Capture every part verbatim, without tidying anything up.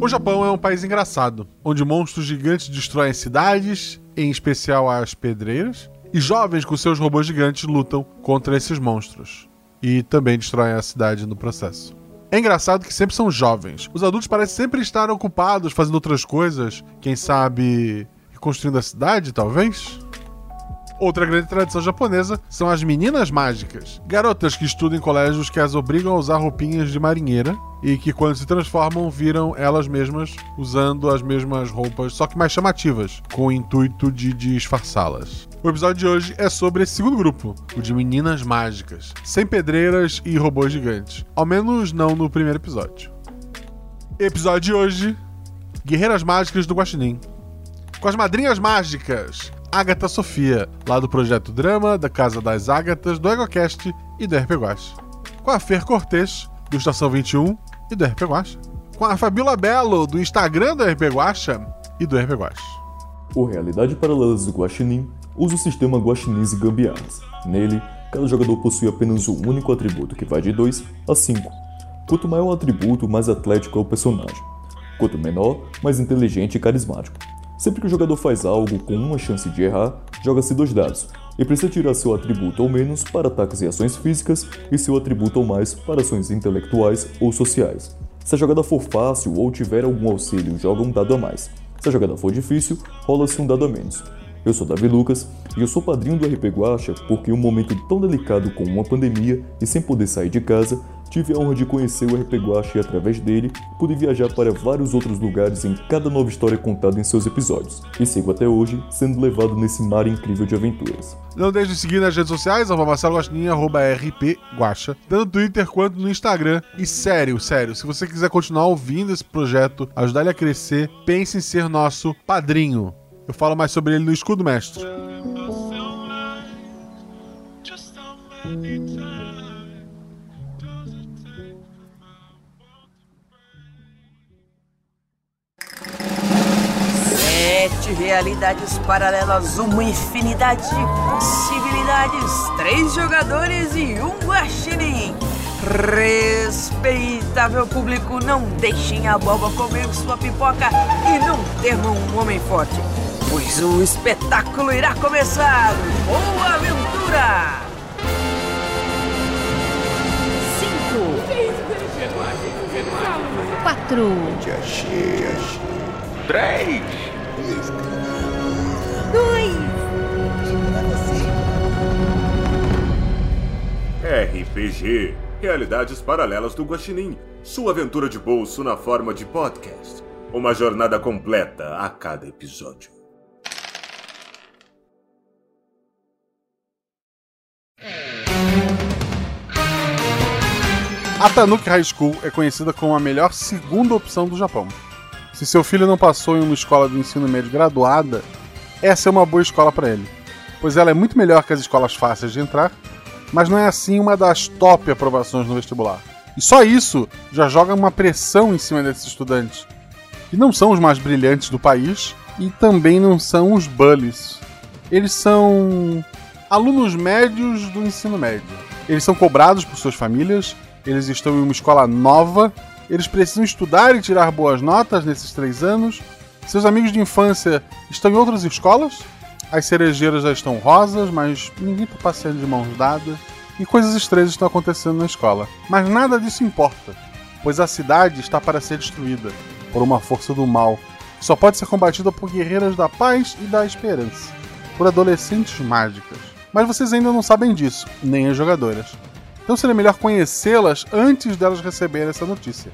O Japão é um país engraçado, onde monstros gigantes destroem cidades, em especial as pedreiras, e jovens com seus robôs gigantes lutam contra esses monstros. E também destroem a cidade no processo. É engraçado que sempre são jovens. Os adultos parecem sempre estar ocupados fazendo outras coisas, quem sabe reconstruindo a cidade, talvez? Outra grande tradição japonesa são as meninas mágicas, garotas que estudam em colégios que as obrigam a usar roupinhas de marinheira e que quando se transformam viram elas mesmas usando as mesmas roupas, só que mais chamativas, com o intuito de disfarçá-las. O episódio de hoje é sobre esse segundo grupo, o de meninas mágicas, sem pedreiras e robôs gigantes, ao menos não no primeiro episódio. Episódio de hoje, Guerreiras Mágicas do Guaxinim, com as madrinhas mágicas Agatha Sofia, lá do Projeto Drama, da Casa das Ágatas, do EgoCast e do RPGuax. Com a Fer Cortez, do Estação vinte e um e do RPGuax. Com a Fabiola Bello, do Instagram do RPGuax e do RPGuax. O Realidades Paralelas do Guaxinim usa o sistema Guachinese Gambiadas. Nele, cada jogador possui apenas um único atributo que vai de dois a cinco. Quanto maior o atributo, mais atlético é o personagem. Quanto menor, mais inteligente e carismático. Sempre que o jogador faz algo com uma chance de errar, joga-se dois dados, e precisa tirar seu atributo ou menos para ataques e ações físicas, e seu atributo ou mais para ações intelectuais ou sociais. Se a jogada for fácil ou tiver algum auxílio, joga um dado a mais. Se a jogada for difícil, rola-se um dado a menos. Eu sou Davi Lucas, e eu sou padrinho do R P Guaxa porque em um momento tão delicado como uma pandemia e sem poder sair de casa, tive a honra de conhecer o R P Guaxa e através dele, pude viajar para vários outros lugares em cada nova história contada em seus episódios. E sigo até hoje, sendo levado nesse mar incrível de aventuras. Não deixe de seguir nas redes sociais, arroba marceloguaxinim, arroba rpguaxa, tanto no Twitter quanto no Instagram. E sério, sério, se você quiser continuar ouvindo esse projeto, ajudar ele a crescer, pense em ser nosso padrinho. Eu falo mais sobre ele no Escudo Mestre. Realidades paralelas, uma infinidade de possibilidades, três jogadores e um guaxinim. Respeitável público, não deixem a boba comer sua pipoca e não temam um homem forte, pois o espetáculo irá começar. Boa aventura! cinco, quatro, três, dois. R P G, Realidades Paralelas do Guaxinim, sua aventura de bolso na forma de podcast. Uma jornada completa a cada episódio. A Tanuki High School é conhecida como a melhor segunda opção do Japão. Se seu filho não passou em uma escola do ensino médio graduada, essa é uma boa escola para ele, pois ela é muito melhor que as escolas fáceis de entrar, mas não é assim uma das top aprovações no vestibular. E só isso já joga uma pressão em cima desses estudantes, que não são os mais brilhantes do país e também não são os bullies. Eles são alunos médios do ensino médio. Eles são cobrados por suas famílias, eles estão em uma escola nova. Eles precisam estudar e tirar boas notas nesses três anos. Seus amigos de infância estão em outras escolas. As cerejeiras já estão rosas, mas ninguém está passeando de mãos dadas. E coisas estranhas estão acontecendo na escola. Mas nada disso importa, pois a cidade está para ser destruída por uma força do mal, que só pode ser combatida por guerreiras da paz e da esperança, por adolescentes mágicas. Mas vocês ainda não sabem disso, nem as jogadoras. Então seria melhor conhecê-las antes delas receberem essa notícia.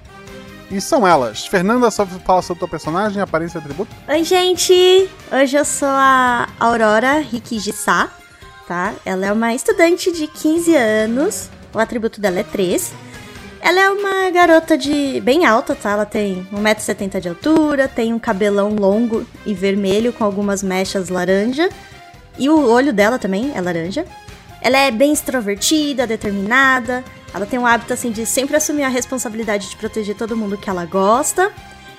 E são elas. Fernanda, só fala sobre tua personagem, aparência e atributo. Oi, gente! Hoje eu sou a Aurora Rikijsá, tá? Ela é uma estudante de quinze anos, o atributo dela é três. Ela é uma garota de bem alta, tá? Ela tem um metro e setenta de altura, tem um cabelão longo e vermelho com algumas mechas laranja. E o olho dela também é laranja. Ela é bem extrovertida, determinada, ela tem um hábito assim de sempre assumir a responsabilidade de proteger todo mundo que ela gosta.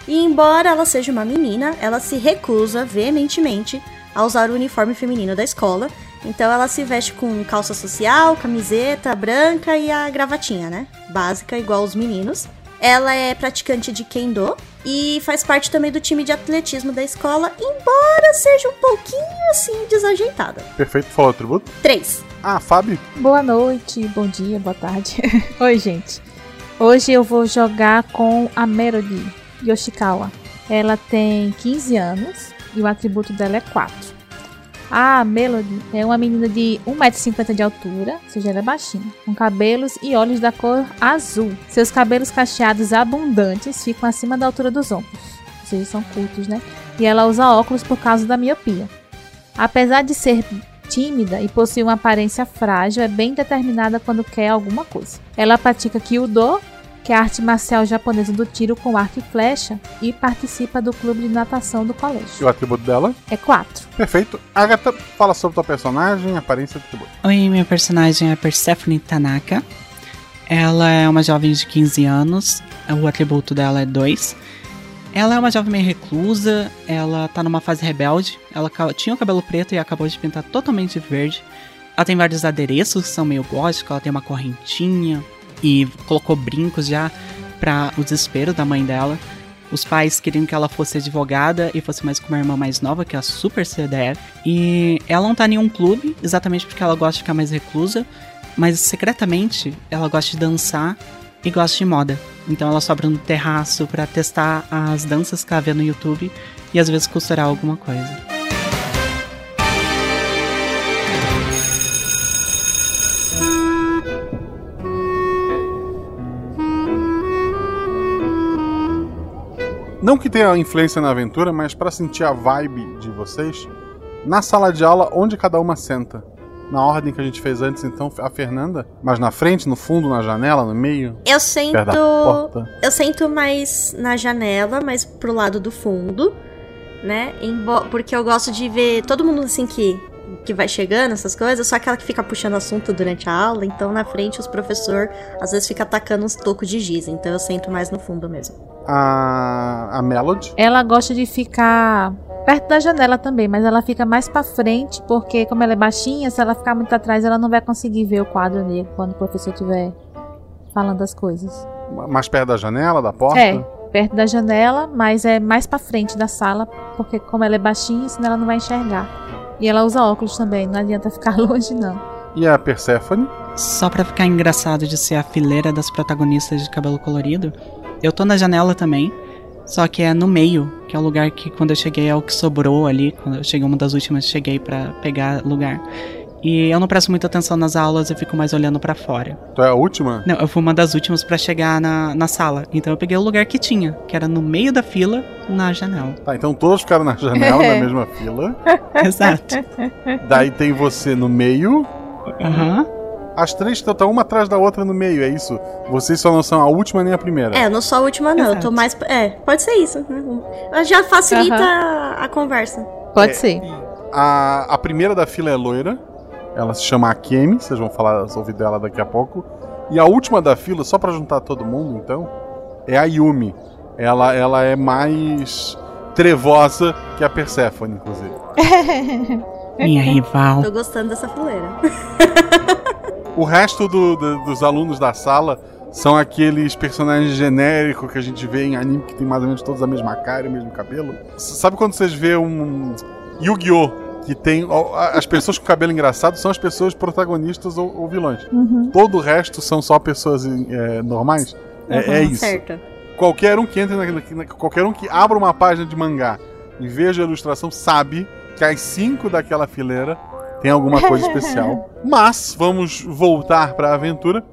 E embora ela seja uma menina, ela se recusa veementemente a usar o uniforme feminino da escola Então ela se veste com calça social, camiseta branca e a gravatinha, né? Básica, igual os meninos. Ela é praticante de Kendo e faz parte também do time de atletismo da escola, embora seja um pouquinho, assim, desajeitada. Perfeito, falou o atributo? Três. Ah, Fábio? Boa noite, bom dia, boa tarde. Oi, gente. Hoje eu vou jogar com a Melody Yoshikawa. Ela tem quinze anos e o atributo dela é quatro. A Melody é uma menina de um metro e cinquenta de altura, ou seja, ela é baixinha, com cabelos e olhos da cor azul. Seus cabelos cacheados abundantes ficam acima da altura dos ombros, ou seja, são curtos, né? E ela usa óculos por causa da miopia. Apesar de ser tímida e possuir uma aparência frágil, é bem determinada quando quer alguma coisa. Ela pratica Kyudo, que é a arte marcial japonesa do tiro com arco e flecha, e participa do clube de natação do colégio. E o atributo dela? É quatro. Perfeito. Agatha, fala sobre tua personagem, aparência e atributo. Oi, minha personagem é Persephone Tanaka. Ela é uma jovem de quinze anos, o atributo dela é dois. Ela é uma jovem meio reclusa, ela tá numa fase rebelde, ela tinha o cabelo preto e acabou de pintar totalmente verde. Ela tem vários adereços que são meio góticos, ela tem uma correntinha, e colocou brincos já para o desespero da mãe dela. Os pais queriam que ela fosse advogada e fosse mais com uma irmã mais nova, que é a super C D F. E ela não tá em nenhum clube, exatamente porque ela gosta de ficar mais reclusa, mas secretamente ela gosta de dançar e gosta de moda. Então ela sobra no terraço para testar as danças que ela vê no YouTube e às vezes costurar alguma coisa. Não que tenha influência na aventura, mas para sentir a vibe de vocês, na sala de aula, onde cada uma senta. Na ordem que a gente fez antes, então, a Fernanda, mas na frente, no fundo, na janela, no meio? Eu sento... Eu sento mais na janela, mais pro lado do fundo, né? Embo... Porque eu gosto de ver todo mundo assim que... que vai chegando, essas coisas, só aquela que fica puxando assunto durante a aula, então na frente os professores às vezes fica atacando uns tocos de giz, então eu sento mais no fundo mesmo. A, a Melody? Ela gosta de ficar perto da janela também, mas ela fica mais pra frente, porque como ela é baixinha, se ela ficar muito atrás, ela não vai conseguir ver o quadro negro quando o professor estiver falando as coisas. Mais perto da janela, da porta? É. Perto da janela, mas é mais pra frente da sala, porque como ela é baixinha, senão ela não vai enxergar. E ela usa óculos também, não adianta ficar longe, não. E a Persephone? Só pra ficar engraçado de ser a fileira das protagonistas de cabelo colorido, eu tô na janela também, só que é no meio, que é o lugar que quando eu cheguei é o que sobrou ali, quando eu cheguei, uma das últimas, cheguei pra pegar lugar. E eu não presto muita atenção nas aulas, eu fico mais olhando pra fora. Tu é a última? Não, eu fui uma das últimas pra chegar na, na sala. Então eu peguei o lugar que tinha, que era no meio da fila, na janela. Tá, então todos ficaram na janela, na mesma fila. Exato. Daí tem você no meio. Aham. Uhum. As três estão uma atrás da outra no meio, é isso? Vocês só não são a última nem a primeira. É, eu não sou a última, não. Exato. Eu tô mais... É, pode ser isso. Já facilita uhum. a conversa. Pode é, ser. A, a primeira da fila é loira. Ela se chama Akemi, vocês vão falar sobre dela daqui a pouco. E a última da fila, só pra juntar todo mundo, então, é a Yumi. Ela, ela é mais trevosa que a Persephone, inclusive. Minha rival. Tô gostando dessa fileira. O resto do, do, dos alunos da sala são aqueles personagens genéricos que a gente vê em anime, que tem mais ou menos todos a mesma cara e o mesmo cabelo. Sabe quando vocês vê um Yu-Gi-Oh! Que tem... As pessoas com cabelo engraçado são as pessoas protagonistas ou, ou vilões. Uhum. Todo o resto são só pessoas é, normais. É, uhum, é isso. Certo. Qualquer um que entre na, na, qualquer um que abra uma página de mangá e veja a ilustração sabe que as cinco daquela fileira tem alguma coisa especial. Mas vamos voltar para a aventura.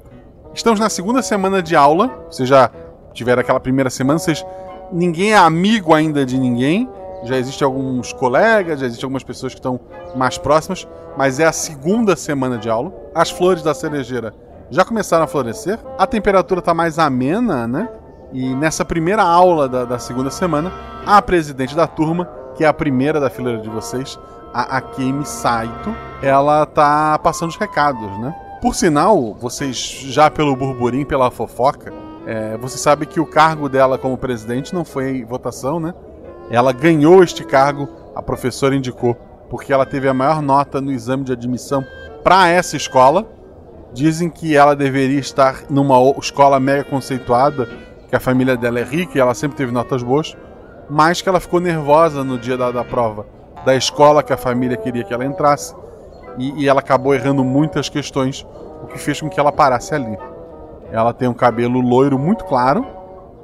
Estamos na segunda semana de aula. Vocês já tiveram aquela primeira semana. Vocês, ninguém é amigo ainda de ninguém. Já existem alguns colegas, já existem algumas pessoas que estão mais próximas, mas é a segunda semana de aula. As flores da cerejeira já começaram a florescer, a temperatura está mais amena, né? E nessa primeira aula da, da segunda semana, a presidente da turma, que é a primeira da fileira de vocês, a Akemi Saito, ela tá passando os recados, né? Por sinal, vocês já pelo burburinho, pela fofoca, é, você sabe que o cargo dela como presidente não foi votação, né? Ela ganhou este cargo, a professora indicou porque ela teve a maior nota no exame de admissão para essa escola. Dizem que ela deveria estar numa escola mega conceituada, que a família dela é rica e ela sempre teve notas boas, mas que ela ficou nervosa no dia da, da prova da escola que a família queria que ela entrasse, e, e ela acabou errando muitas questões, o que fez com que ela parasse ali. Ela tem um cabelo loiro muito claro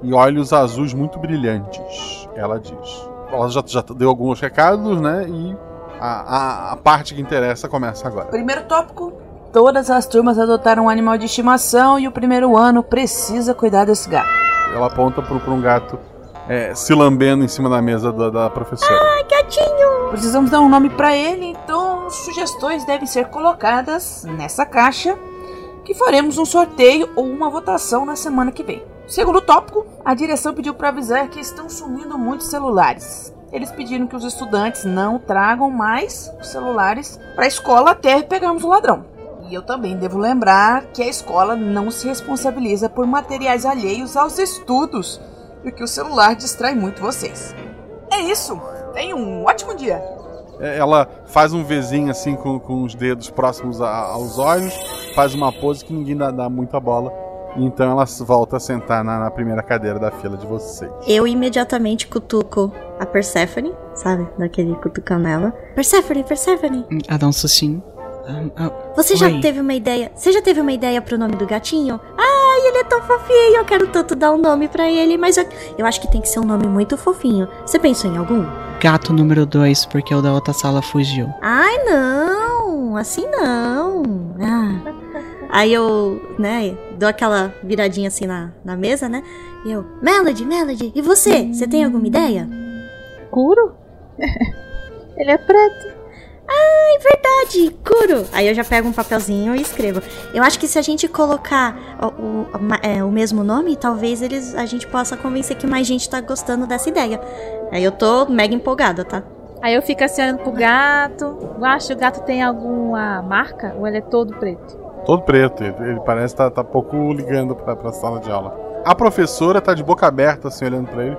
e olhos azuis muito brilhantes, ela diz. Ela já, já deu alguns recados, né? E a, a, a parte que interessa começa agora. Primeiro tópico: todas as turmas adotaram um animal de estimação e o primeiro ano precisa cuidar desse gato. Ela aponta para um gato é, se lambendo em cima da mesa da, da professora. Ai, gatinho! Precisamos dar um nome para ele, então sugestões devem ser colocadas nessa caixa, que faremos um sorteio ou uma votação na semana que vem. Segundo tópico, a direção pediu para avisar que estão sumindo muitos celulares. Eles pediram que os estudantes não tragam mais os celulares para a escola até pegarmos o ladrão. E eu também devo lembrar que a escola não se responsabiliza por materiais alheios aos estudos e que o celular distrai muito vocês. É isso, tenha um ótimo dia. Ela faz um Vzinho assim com, com os dedos próximos a, aos olhos, faz uma pose que ninguém dá, dá muita bola. Então ela volta a sentar na, na primeira cadeira da fila de vocês. Eu imediatamente cutuco a Persephone, sabe? Daquele cutucão nela. Persephone, Persephone. Ela dá um sustinho. Um, um, Você já oi. teve uma ideia? Você já teve uma ideia pro nome do gatinho? Ai, ele é tão fofinho, eu quero tanto dar um nome pra ele, mas eu, eu acho que tem que ser um nome muito fofinho. Você pensou em algum? Gato número dois, porque o da outra sala fugiu. Ai, não, assim não. Ah. Aí eu, né, dou aquela viradinha assim na, na mesa, né? E eu, Melody, Melody, e você? Você tem alguma ideia? Kuro? Ele é preto. Ah, é verdade, Kuro. Aí eu já pego um papelzinho e escrevo. Eu acho que se a gente colocar o, o, é, o mesmo nome, talvez eles, a gente possa convencer que mais gente tá gostando dessa ideia. Aí eu tô mega empolgada, tá? Aí eu fico assim olhando pro gato. Eu acho que o gato tem alguma marca ou ele é todo preto? Todo preto, ele parece estar tá, tá pouco ligando pra, pra sala de aula. A professora tá de boca aberta, assim, olhando pra ele.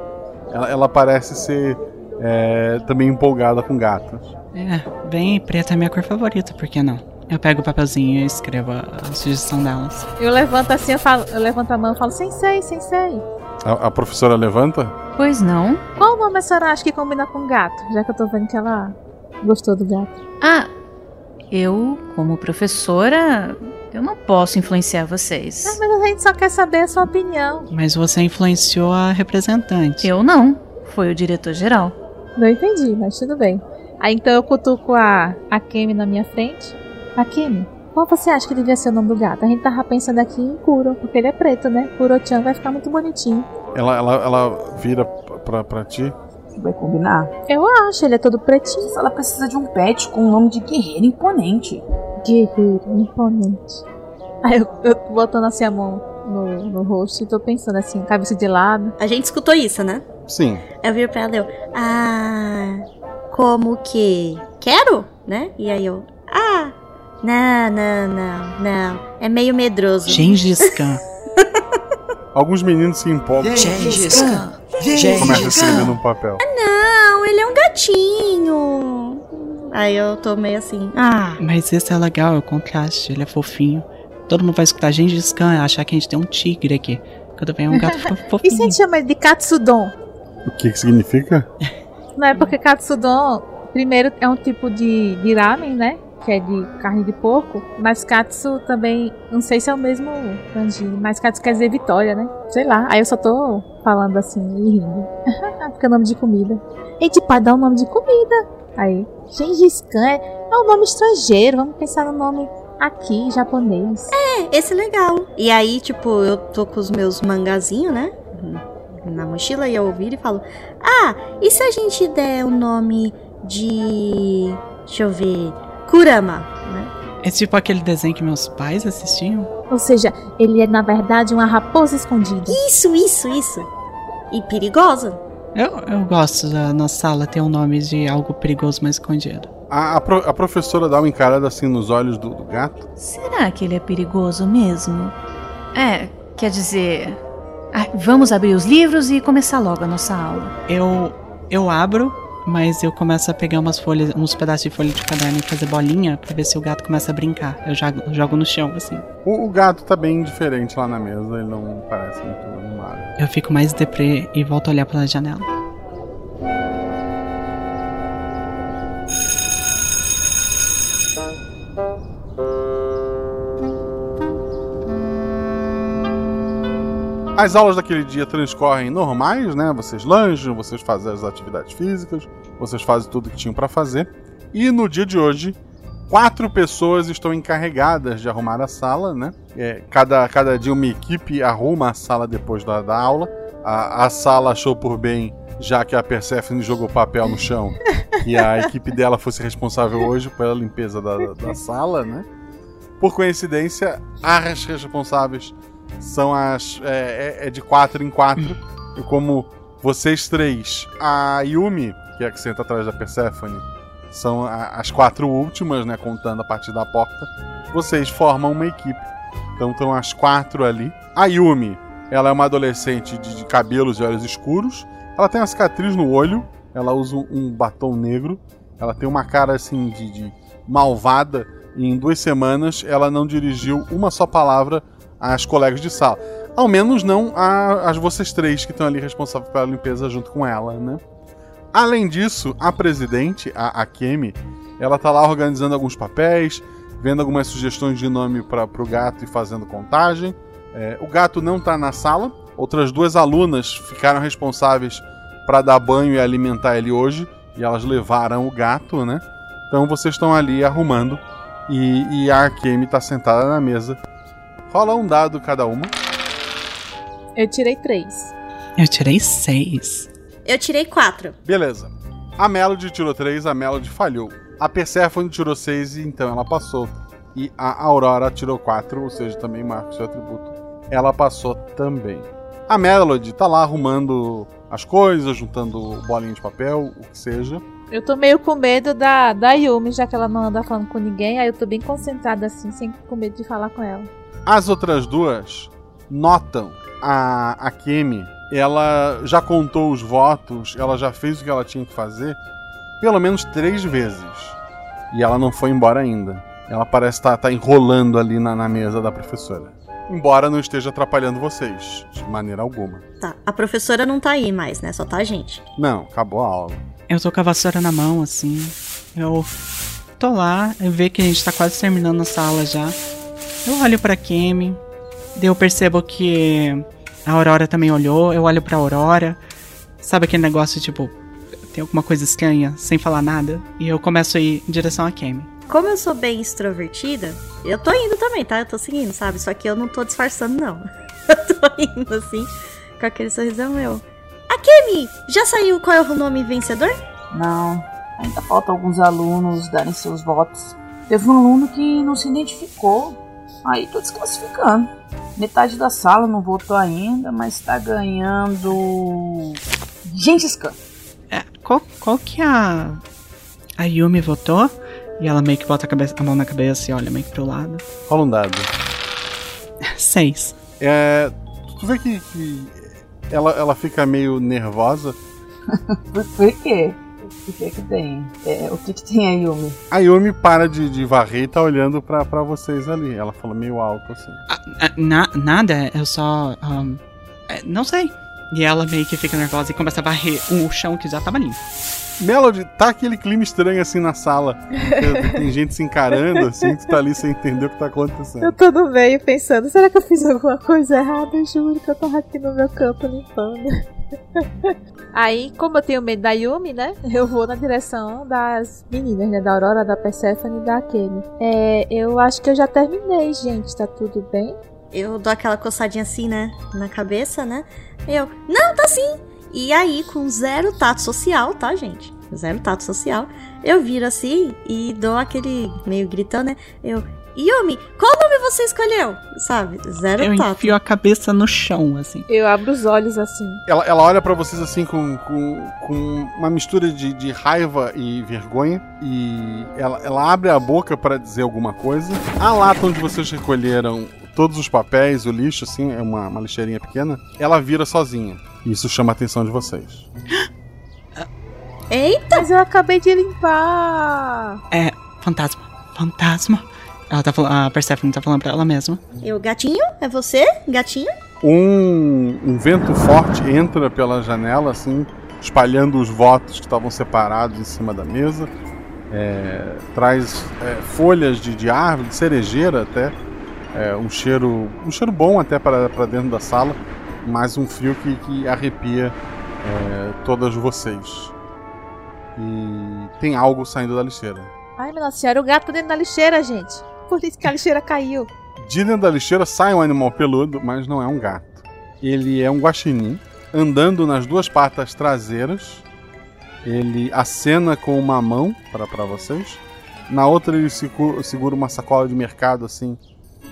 Ela, ela parece ser é, também empolgada com gatos. É, bem, preta é minha cor favorita, por que não? Eu pego o papelzinho e escrevo a, a sugestão delas. Eu levanto assim, eu, falo, eu levanto a mão e falo, sensei, sensei. A, a professora levanta? Pois não. Qual nome a senhora acha que combina com gato? Já que eu tô vendo que ela gostou do gato. Ah, eu, como professora, eu não posso influenciar vocês. Ah, mas a gente só quer saber a sua opinião. Mas você influenciou a representante. Eu não, foi o diretor-geral. Não entendi, mas tudo bem. Aí então eu cutuco a Akemi na minha frente. Akemi, qual você acha que devia ser o nome do gato? A gente tava pensando aqui em Kuro, porque ele é preto, né? Kuro-chan vai ficar muito bonitinho. Ela, ela, ela vira pra, pra ti... Vai combinar? Eu acho, ele é todo pretinho. Ela precisa de um pet com o nome de guerreiro imponente. Guerreiro imponente. Aí eu, eu botando assim a mão no, no rosto e tô pensando assim, cabeça de lado. A gente escutou isso, né? Sim. Eu viro pra ela e eu, ah, como que quero, né? E aí eu, ah, não, não, não, não. É meio medroso. Gengis Khan. Alguns meninos se empolgam. Gengis Khan. Começa escrevendo um papel. Ah, não, ele é um gatinho. Aí eu tô meio assim. Ah, mas esse é legal, é o contraste, ele é fofinho. Todo mundo vai escutar Gengis Khan e achar que a gente tem um tigre aqui. Quando vem um gato fofinho. E se a gente chama ele de Katsudon? O que que significa? Não é porque Katsudon, primeiro, é um tipo de, de ramen, né? Que é de carne de porco. Mas katsu também, não sei se é o mesmo kanji, mas katsu quer dizer vitória, né? Sei lá, aí eu só tô falando assim e rindo. Porque é nome de comida. E tipo, dá um nome de comida. Aí, Gengis Khan é, é um nome estrangeiro, vamos pensar no nome aqui, japonês. É, esse é legal. E aí, tipo, eu tô com os meus mangazinhos, né? Na mochila e eu viro e falo, ah, e se a gente der o nome de... Deixa eu ver... Kurama, né? É tipo aquele desenho que meus pais assistiam? Ou seja, ele é na verdade uma raposa escondida. Isso, isso, isso. E perigosa. Eu, eu gosto da nossa sala ter um nome de algo perigoso mas escondido. A, a, pro, a professora dá uma encarada assim nos olhos do, do gato. Será que ele é perigoso mesmo? É, quer dizer... Ah, vamos abrir os livros e começar logo a nossa aula. Eu, eu abro... mas eu começo a pegar umas folhas, uns pedaços de folha de caderno e fazer bolinha pra ver se o gato começa a brincar. Eu jogo, jogo no chão, assim. O, o gato tá bem indiferente lá na mesa, ele não parece muito animado. Eu fico mais deprê e volto a olhar pela janela. As aulas daquele dia transcorrem normais, né? Vocês lancham, vocês fazem as atividades físicas, vocês fazem tudo o que tinham pra fazer. E no dia de hoje, quatro pessoas estão encarregadas de arrumar a sala, né? É, cada, cada dia uma equipe arruma a sala depois da, da aula. A, a sala achou por bem, já que a Persephone jogou papel no chão, que a equipe dela fosse responsável hoje pela limpeza da, da sala, né? Por coincidência, as responsáveis... São as... É, é de quatro em quatro. E como vocês três, a Yumi, que é a que senta atrás da Persephone, são a, as quatro últimas, né? Contando a partir da porta. Vocês formam uma equipe. Então estão as quatro ali. A Yumi, ela é uma adolescente de, de cabelos e olhos escuros. Ela tem uma cicatriz no olho. Ela usa um batom negro. Ela tem uma cara, assim, de, de malvada. E em duas semanas, ela não dirigiu uma só palavra... As colegas de sala. Ao menos não a, as vocês três que estão ali responsáveis pela limpeza junto com ela, né? Além disso, a presidente, a Akemi, ela tá lá organizando alguns papéis, vendo algumas sugestões de nome para pro gato e fazendo contagem. É, o gato não tá na sala. Outras duas alunas ficaram responsáveis para dar banho e alimentar ele hoje. E elas levaram o gato, né? Então vocês estão ali arrumando. E, e a Akemi tá sentada na mesa. Rola um dado cada uma. Eu tirei três. Eu tirei seis. Eu tirei quatro. Beleza. A Melody tirou três, a Melody falhou. A Persephone tirou seis, então ela passou. E a Aurora tirou quatro, ou seja, também marca o seu atributo. Ela passou também. A Melody tá lá arrumando as coisas, juntando bolinha de papel, o que seja. Eu tô meio com medo da, da Yumi, já que ela não anda falando com ninguém. Aí eu tô bem concentrada assim, sem com medo de falar com ela. As outras duas notam a Akemi. Ela já contou os votos, ela já fez o que ela tinha que fazer pelo menos três vezes. E ela não foi embora ainda. Ela parece estar tá, tá enrolando ali na, na mesa da professora. Embora não esteja atrapalhando vocês, de maneira alguma. Tá, a professora não tá aí mais, né? Só tá a gente. Não, acabou a aula. Eu tô com a vassoura na mão, assim. Eu tô lá, eu vejo que a gente tá quase terminando a sala já. Eu olho pra Kemi, eu percebo que a Aurora também olhou, eu olho pra Aurora, sabe aquele negócio, tipo, tem alguma coisa estranha, sem falar nada, e eu começo a ir em direção a Kemi. Como eu sou bem extrovertida, eu tô indo também, tá? Eu tô seguindo, sabe? Só que eu não tô disfarçando, não. Eu tô indo, assim, com aquele sorrisão meu. A Kemi, já saiu qual é o nome vencedor? Não, ainda falta alguns alunos darem seus votos. Teve um aluno que não se identificou. Aí tô desclassificando. Metade da sala não votou ainda, mas tá ganhando... Gengis Khan. É, qual, qual que a... A Yumi votou? E ela meio que bota a, cabeça, a mão na cabeça e olha meio que pro lado. Rola um dado. Seis. É... Tu vê que... que ela, ela fica meio nervosa. Por, por quê? O que que tem? É, o que que tem a Yumi? A Yumi para de, de varrer e tá olhando pra, pra vocês ali. Ela fala meio alto assim. Ah, ah, na, nada, eu só... Um, não sei. E ela meio que fica nervosa e começa a varrer o chão que já tava limpo. Melody, tá aquele clima estranho assim na sala. Tem gente se encarando assim, tu tá ali sem entender o que tá acontecendo. Eu tô no meio pensando, será que eu fiz alguma coisa errada? Eu juro que eu tava aqui no meu canto limpando. Aí, como eu tenho medo da Yumi, né? Eu vou na direção das meninas, né? Da Aurora, da Persephone e da Akemi. É, eu acho que eu já terminei, gente. Tá tudo bem? Eu dou aquela coçadinha assim, né? Na cabeça, né? Eu, não, tá sim! E aí, com zero tato social, tá, gente? Zero tato social. Eu viro assim e dou aquele meio gritão, né? Eu, Yumi, qual nome você escolheu? Sabe? Zero eu tato. Eu enfio a cabeça no chão, assim. Eu abro os olhos, assim. Ela, ela olha pra vocês, assim, com, com, com uma mistura de, de raiva e vergonha. E ela, ela abre a boca pra dizer alguma coisa. A lata onde vocês recolheram todos os papéis, o lixo, assim, é uma, uma lixeirinha pequena. Ela vira sozinha. Isso chama a atenção de vocês. Eita! Mas eu acabei de limpar! É, fantasma, fantasma. Ela tá falando, a Persephone tá falando pra ela mesma. E o gatinho? É você, gatinho? Um, um vento forte entra pela janela, assim, espalhando os votos que estavam separados em cima da mesa. É, traz é, folhas de, de árvore, de cerejeira até. É, um, cheiro, um cheiro bom até para dentro da sala, mas um frio que, que arrepia é, todas vocês. E tem algo saindo da lixeira. Ai, meu Nossa Senhora, o gato tá dentro da lixeira, gente. Por isso que a lixeira caiu. De dentro da lixeira sai um animal peludo, mas não é um gato. Ele é um guaxinim, andando nas duas patas traseiras. Ele acena com uma mão para vocês. Na outra ele segura uma sacola de mercado, assim,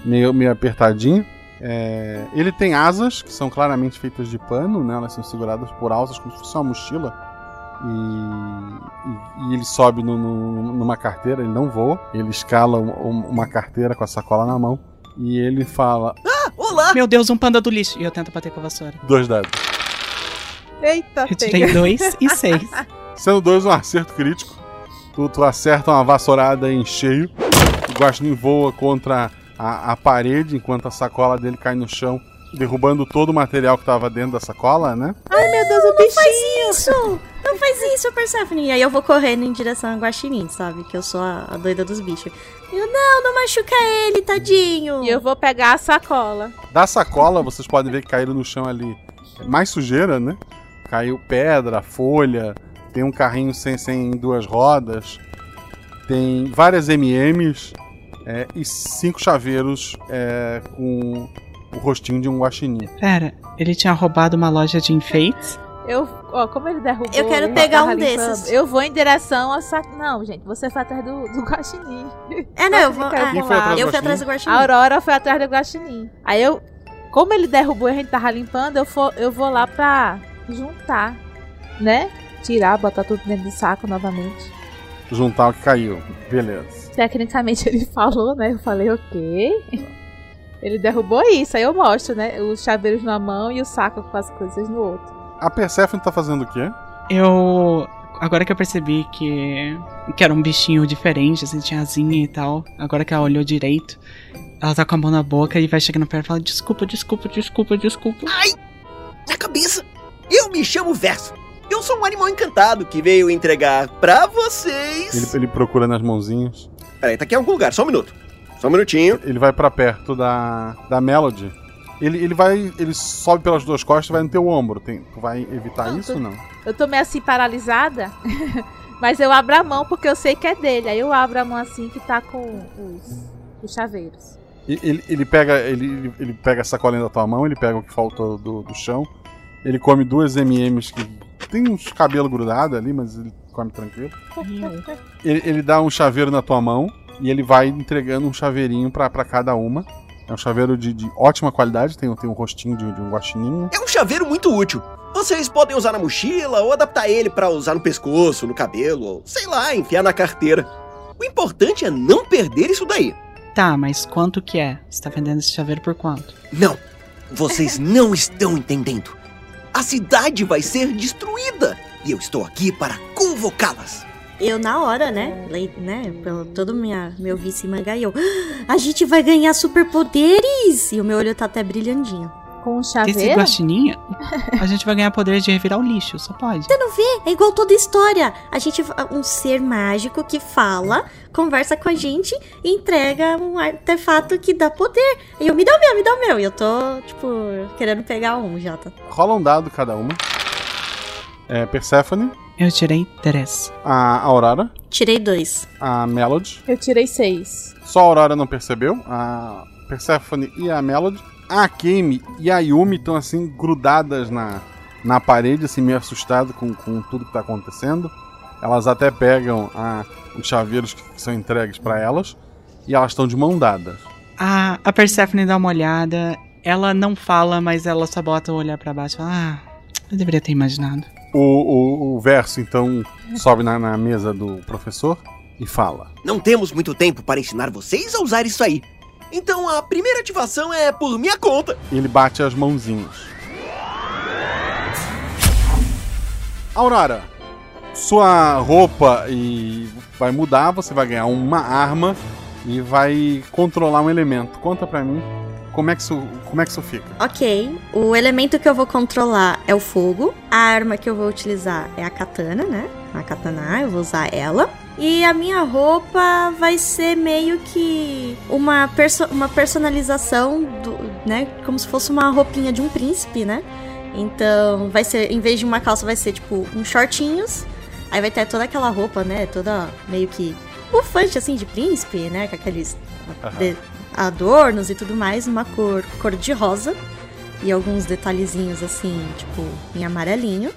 meio, meio apertadinha. É... Ele tem asas, que são claramente feitas de pano, né? Elas são seguradas por alças, como se fosse uma mochila. E, e, e ele sobe no, no, numa carteira, ele não voa. Ele escala um, um, uma carteira com a sacola na mão. E ele fala: Ah, olá! Meu Deus, um panda do lixo. E eu tento bater com a vassoura. Dois dados. Eita, eu tirei pega. dois e seis. Sendo dois, um acerto crítico. Tu, tu acerta uma vassourada em cheio. O guaxinim voa contra a, a parede, enquanto a sacola dele cai no chão, derrubando todo o material que tava dentro da sacola, né? Ai, meu Deus, o bichinho! Não faz isso! Não faz isso, Persephone! E aí eu vou correndo em direção ao guaxinim, sabe? Que eu sou a, a doida dos bichos. Eu, não, não machuca ele, tadinho! E eu vou pegar a sacola. Da sacola, vocês podem ver que caíram no chão ali mais sujeira, né? Caiu pedra, folha, tem um carrinho sem, sem duas rodas, tem várias M Ms é, e cinco chaveiros é, com... o rostinho de um guaxinim. Pera, ele tinha roubado uma loja de enfeites? Eu, ó, como ele derrubou... Eu quero pegar um desses. Eu vou em direção a... Sa... Não, gente, você foi atrás do, do guaxinim. É, não, eu vou... Ah, eu guaxinim? fui atrás do guaxinim. A Aurora foi atrás do guaxinim. Aí eu... Como ele derrubou e a gente tava limpando, eu, for, eu vou lá pra juntar, né? Tirar, botar tudo dentro do saco novamente. Juntar o que caiu. Beleza. Tecnicamente ele falou, né? Eu falei, ok... Ele derrubou isso, aí eu mostro, né? Os chaveiros na mão e o saco com as coisas no outro. A Persephone tá fazendo o quê? Eu... Agora que eu percebi que... Que era um bichinho diferente, assim, tinha asinha e tal. Agora que ela olhou direito, ela tá com a mão na boca e vai chegando perto e fala: Desculpa, desculpa, desculpa, desculpa. Ai! Na cabeça! Eu me chamo Verso. Eu sou um animal encantado que veio entregar pra vocês... Ele, ele procura nas mãozinhas. Peraí, tá aqui em algum lugar, só um minuto. Só um minutinho. Ele vai pra perto da, da Melody. Ele, ele vai. Ele sobe pelas duas costas e vai no teu ombro. Tem, tu vai evitar não, isso tô, ou não? Eu tô meio assim paralisada, mas eu abro a mão porque eu sei que é dele. Aí eu abro a mão assim que tá com os, os chaveiros. Ele, ele, pega, ele, ele pega a sacolinha da tua mão, ele pega o que faltou do, do chão. Ele come duas M Ms que. Tem uns cabelos grudados ali, mas ele come tranquilo. ele, ele dá um chaveiro na tua mão. E ele vai entregando um chaveirinho pra, pra cada uma. É um chaveiro de, de ótima qualidade, tem, tem um rostinho de, de um guaxininho. É um chaveiro muito útil. Vocês podem usar na mochila ou adaptar ele pra usar no pescoço, no cabelo, ou sei lá, enfiar na carteira. O importante é não perder isso daí. Tá, mas quanto que é? Você tá vendendo esse chaveiro por quanto? Não, vocês não estão entendendo. A cidade vai ser destruída e eu estou aqui para convocá-las. Eu na hora, né? Le... né? Pelo todo minha... meu vice mangaiou. Ah, a gente vai ganhar superpoderes! E o meu olho tá até brilhandinho. Com o chaveiro? Esse guaxininha, a gente vai ganhar poder de revirar o lixo, só pode. Você não vê? É igual toda história. A gente... Um ser mágico que fala, conversa com a gente e entrega um artefato que dá poder. E eu, me dá o meu, me dá o meu. E eu tô, tipo, querendo pegar um já. Tá? Rola um dado cada uma. É, Persephone... Eu tirei três. A Aurora? Tirei dois. A Melody? Eu tirei seis. Só a Aurora não percebeu. A Persephone e a Melody. A Akemi e a Yumi estão assim grudadas na, na parede, assim meio assustadas com, com tudo que está acontecendo. Elas até pegam a, os chaveiros que são entregues para elas e elas estão de mão dadas. A, a Persephone dá uma olhada. Ela não fala, mas ela só bota o olhar para baixo e fala: Ah, eu deveria ter imaginado. O, o, o Verso, então, sobe na, na mesa do professor e fala: Não temos muito tempo para ensinar vocês a usar isso aí. Então a primeira ativação é por minha conta. Ele bate as mãozinhas. Aurora, sua roupa e vai mudar, você vai ganhar uma arma e vai controlar um elemento. Conta pra mim como é que isso, como é que isso fica. Ok, o elemento que eu vou controlar é o fogo, a arma que eu vou utilizar é a katana, né? A katana, eu vou usar ela. E a minha roupa vai ser meio que uma, perso uma personalização, do, né? Como se fosse uma roupinha de um príncipe, né? Então, vai ser, em vez de uma calça, vai ser tipo uns shortinhos. Aí vai ter toda aquela roupa, né? Toda meio que bufante, assim, de príncipe, né? Com aqueles uhum. adornos e tudo mais. Uma cor, cor de rosa. E alguns detalhezinhos, assim, tipo, em amarelinho.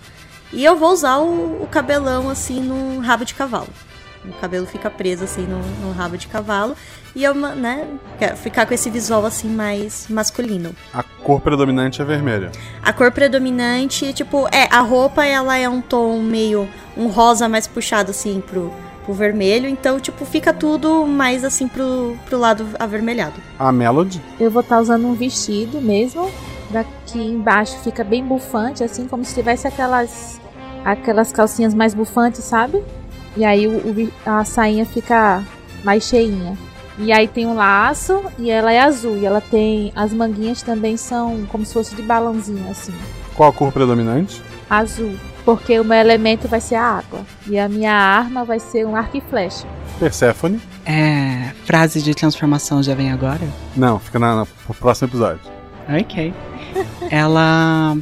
E eu vou usar o, o cabelão, assim, no rabo de cavalo. O cabelo fica preso, assim, no, no rabo de cavalo. E eu, né, quero ficar com esse visual, assim, mais masculino. A cor predominante é vermelha. A cor predominante, tipo, é, a roupa, ela é um tom meio, um rosa mais puxado, assim, pro, pro vermelho. Então, tipo, fica tudo mais, assim, pro, pro lado avermelhado. A Melody? Eu vou estar usando um vestido mesmo. Daqui embaixo fica bem bufante, assim, como se tivesse aquelas, aquelas calcinhas mais bufantes, sabe? E aí o, o, a sainha fica mais cheinha. E aí tem um laço e ela é azul. E ela tem... As manguinhas também são como se fosse de balãozinho, assim. Qual a cor predominante? Azul. Porque o meu elemento vai ser a água. E a minha arma vai ser um arco e flecha. Persephone? É... Frase de transformação já vem agora? Não, fica na, na, no próximo episódio. Ok. Ela...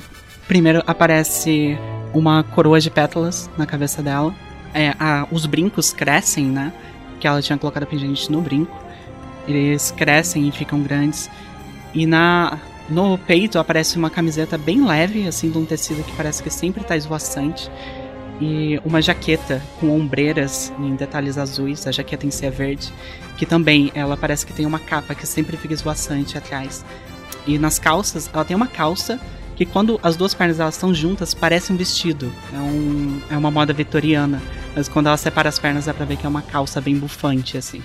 Primeiro aparece uma coroa de pétalas na cabeça dela. É, a, os brincos crescem, né? Que ela tinha colocado a pendente no brinco. Eles crescem e ficam grandes. E na, no peito aparece uma camiseta bem leve, assim, de um tecido que parece que sempre tá esvoaçante. E uma jaqueta com ombreiras em detalhes azuis, a jaqueta em si é verde. Que também, ela parece que tem uma capa que sempre fica esvoaçante atrás. E nas calças, ela tem uma calça... que quando as duas pernas delas estão juntas, parece um vestido. É, um, é uma moda vitoriana. Mas quando ela separa as pernas, dá pra ver que é uma calça bem bufante, assim.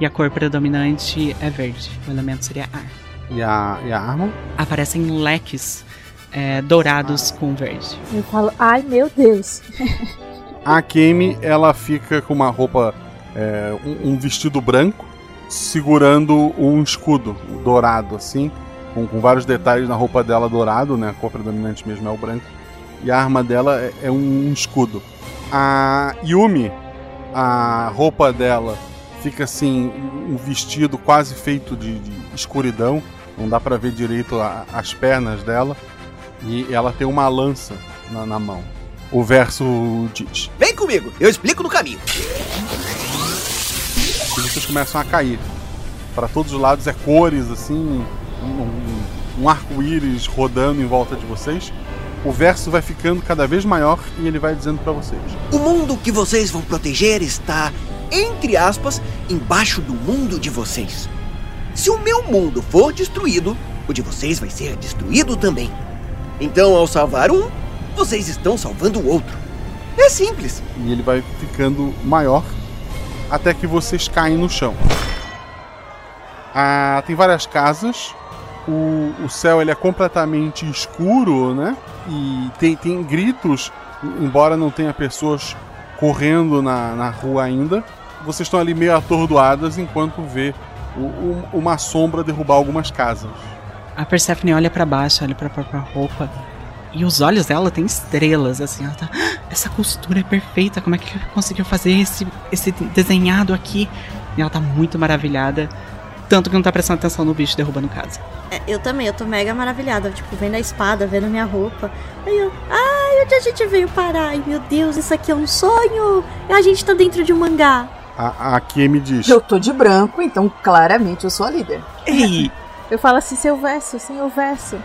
E a cor predominante é verde. O elemento seria ar. E a, e a arma? Aparecem leques é, dourados ah. com verde. Eu falo, ai meu Deus. A Akemi, ela fica com uma roupa, é, um, um vestido branco, segurando um escudo dourado, assim. Com, com vários detalhes na roupa dela dourado, né? A cor predominante mesmo é o branco. E a arma dela é, é um escudo. A Yumi, a roupa dela fica assim, um vestido quase feito de, de escuridão. Não dá pra ver direito a, as pernas dela. E ela tem uma lança na, na mão. O verso diz: vem comigo, eu explico no caminho. E vocês começam a cair. Pra todos os lados é cores, assim... Um, um arco-íris rodando em volta de vocês. O verso vai ficando cada vez maior e ele vai dizendo pra vocês: o mundo que vocês vão proteger está, entre aspas, embaixo do mundo de vocês. Se o meu mundo for destruído, o de vocês vai ser destruído também. Então, ao salvar um, vocês estão salvando o outro. É simples. E ele vai ficando maior até que vocês caem no chão. Ah, tem várias casas. O, o céu ele é completamente escuro, né? E tem, tem gritos, embora não tenha pessoas correndo na, na rua ainda. Vocês estão ali meio atordoadas enquanto vê o, o, uma sombra derrubar algumas casas. A Persephone olha pra baixo, olha pra própria roupa. E os olhos dela tem estrelas, assim. Ela tá... Essa costura é perfeita, como é que ela conseguiu fazer esse, esse desenhado aqui? E ela tá muito maravilhada. Tanto que não tá prestando atenção no bicho derrubando casa. É, eu também, eu tô mega maravilhada. Tipo, vendo a espada, vendo minha roupa. Aí eu, ai, onde a gente veio parar? Ai, meu Deus, isso aqui é um sonho. A gente tá dentro de um mangá. A, a Akemi diz: eu tô de branco, então claramente eu sou a líder. Ei. Eu falo assim, seu verso, senhor verso.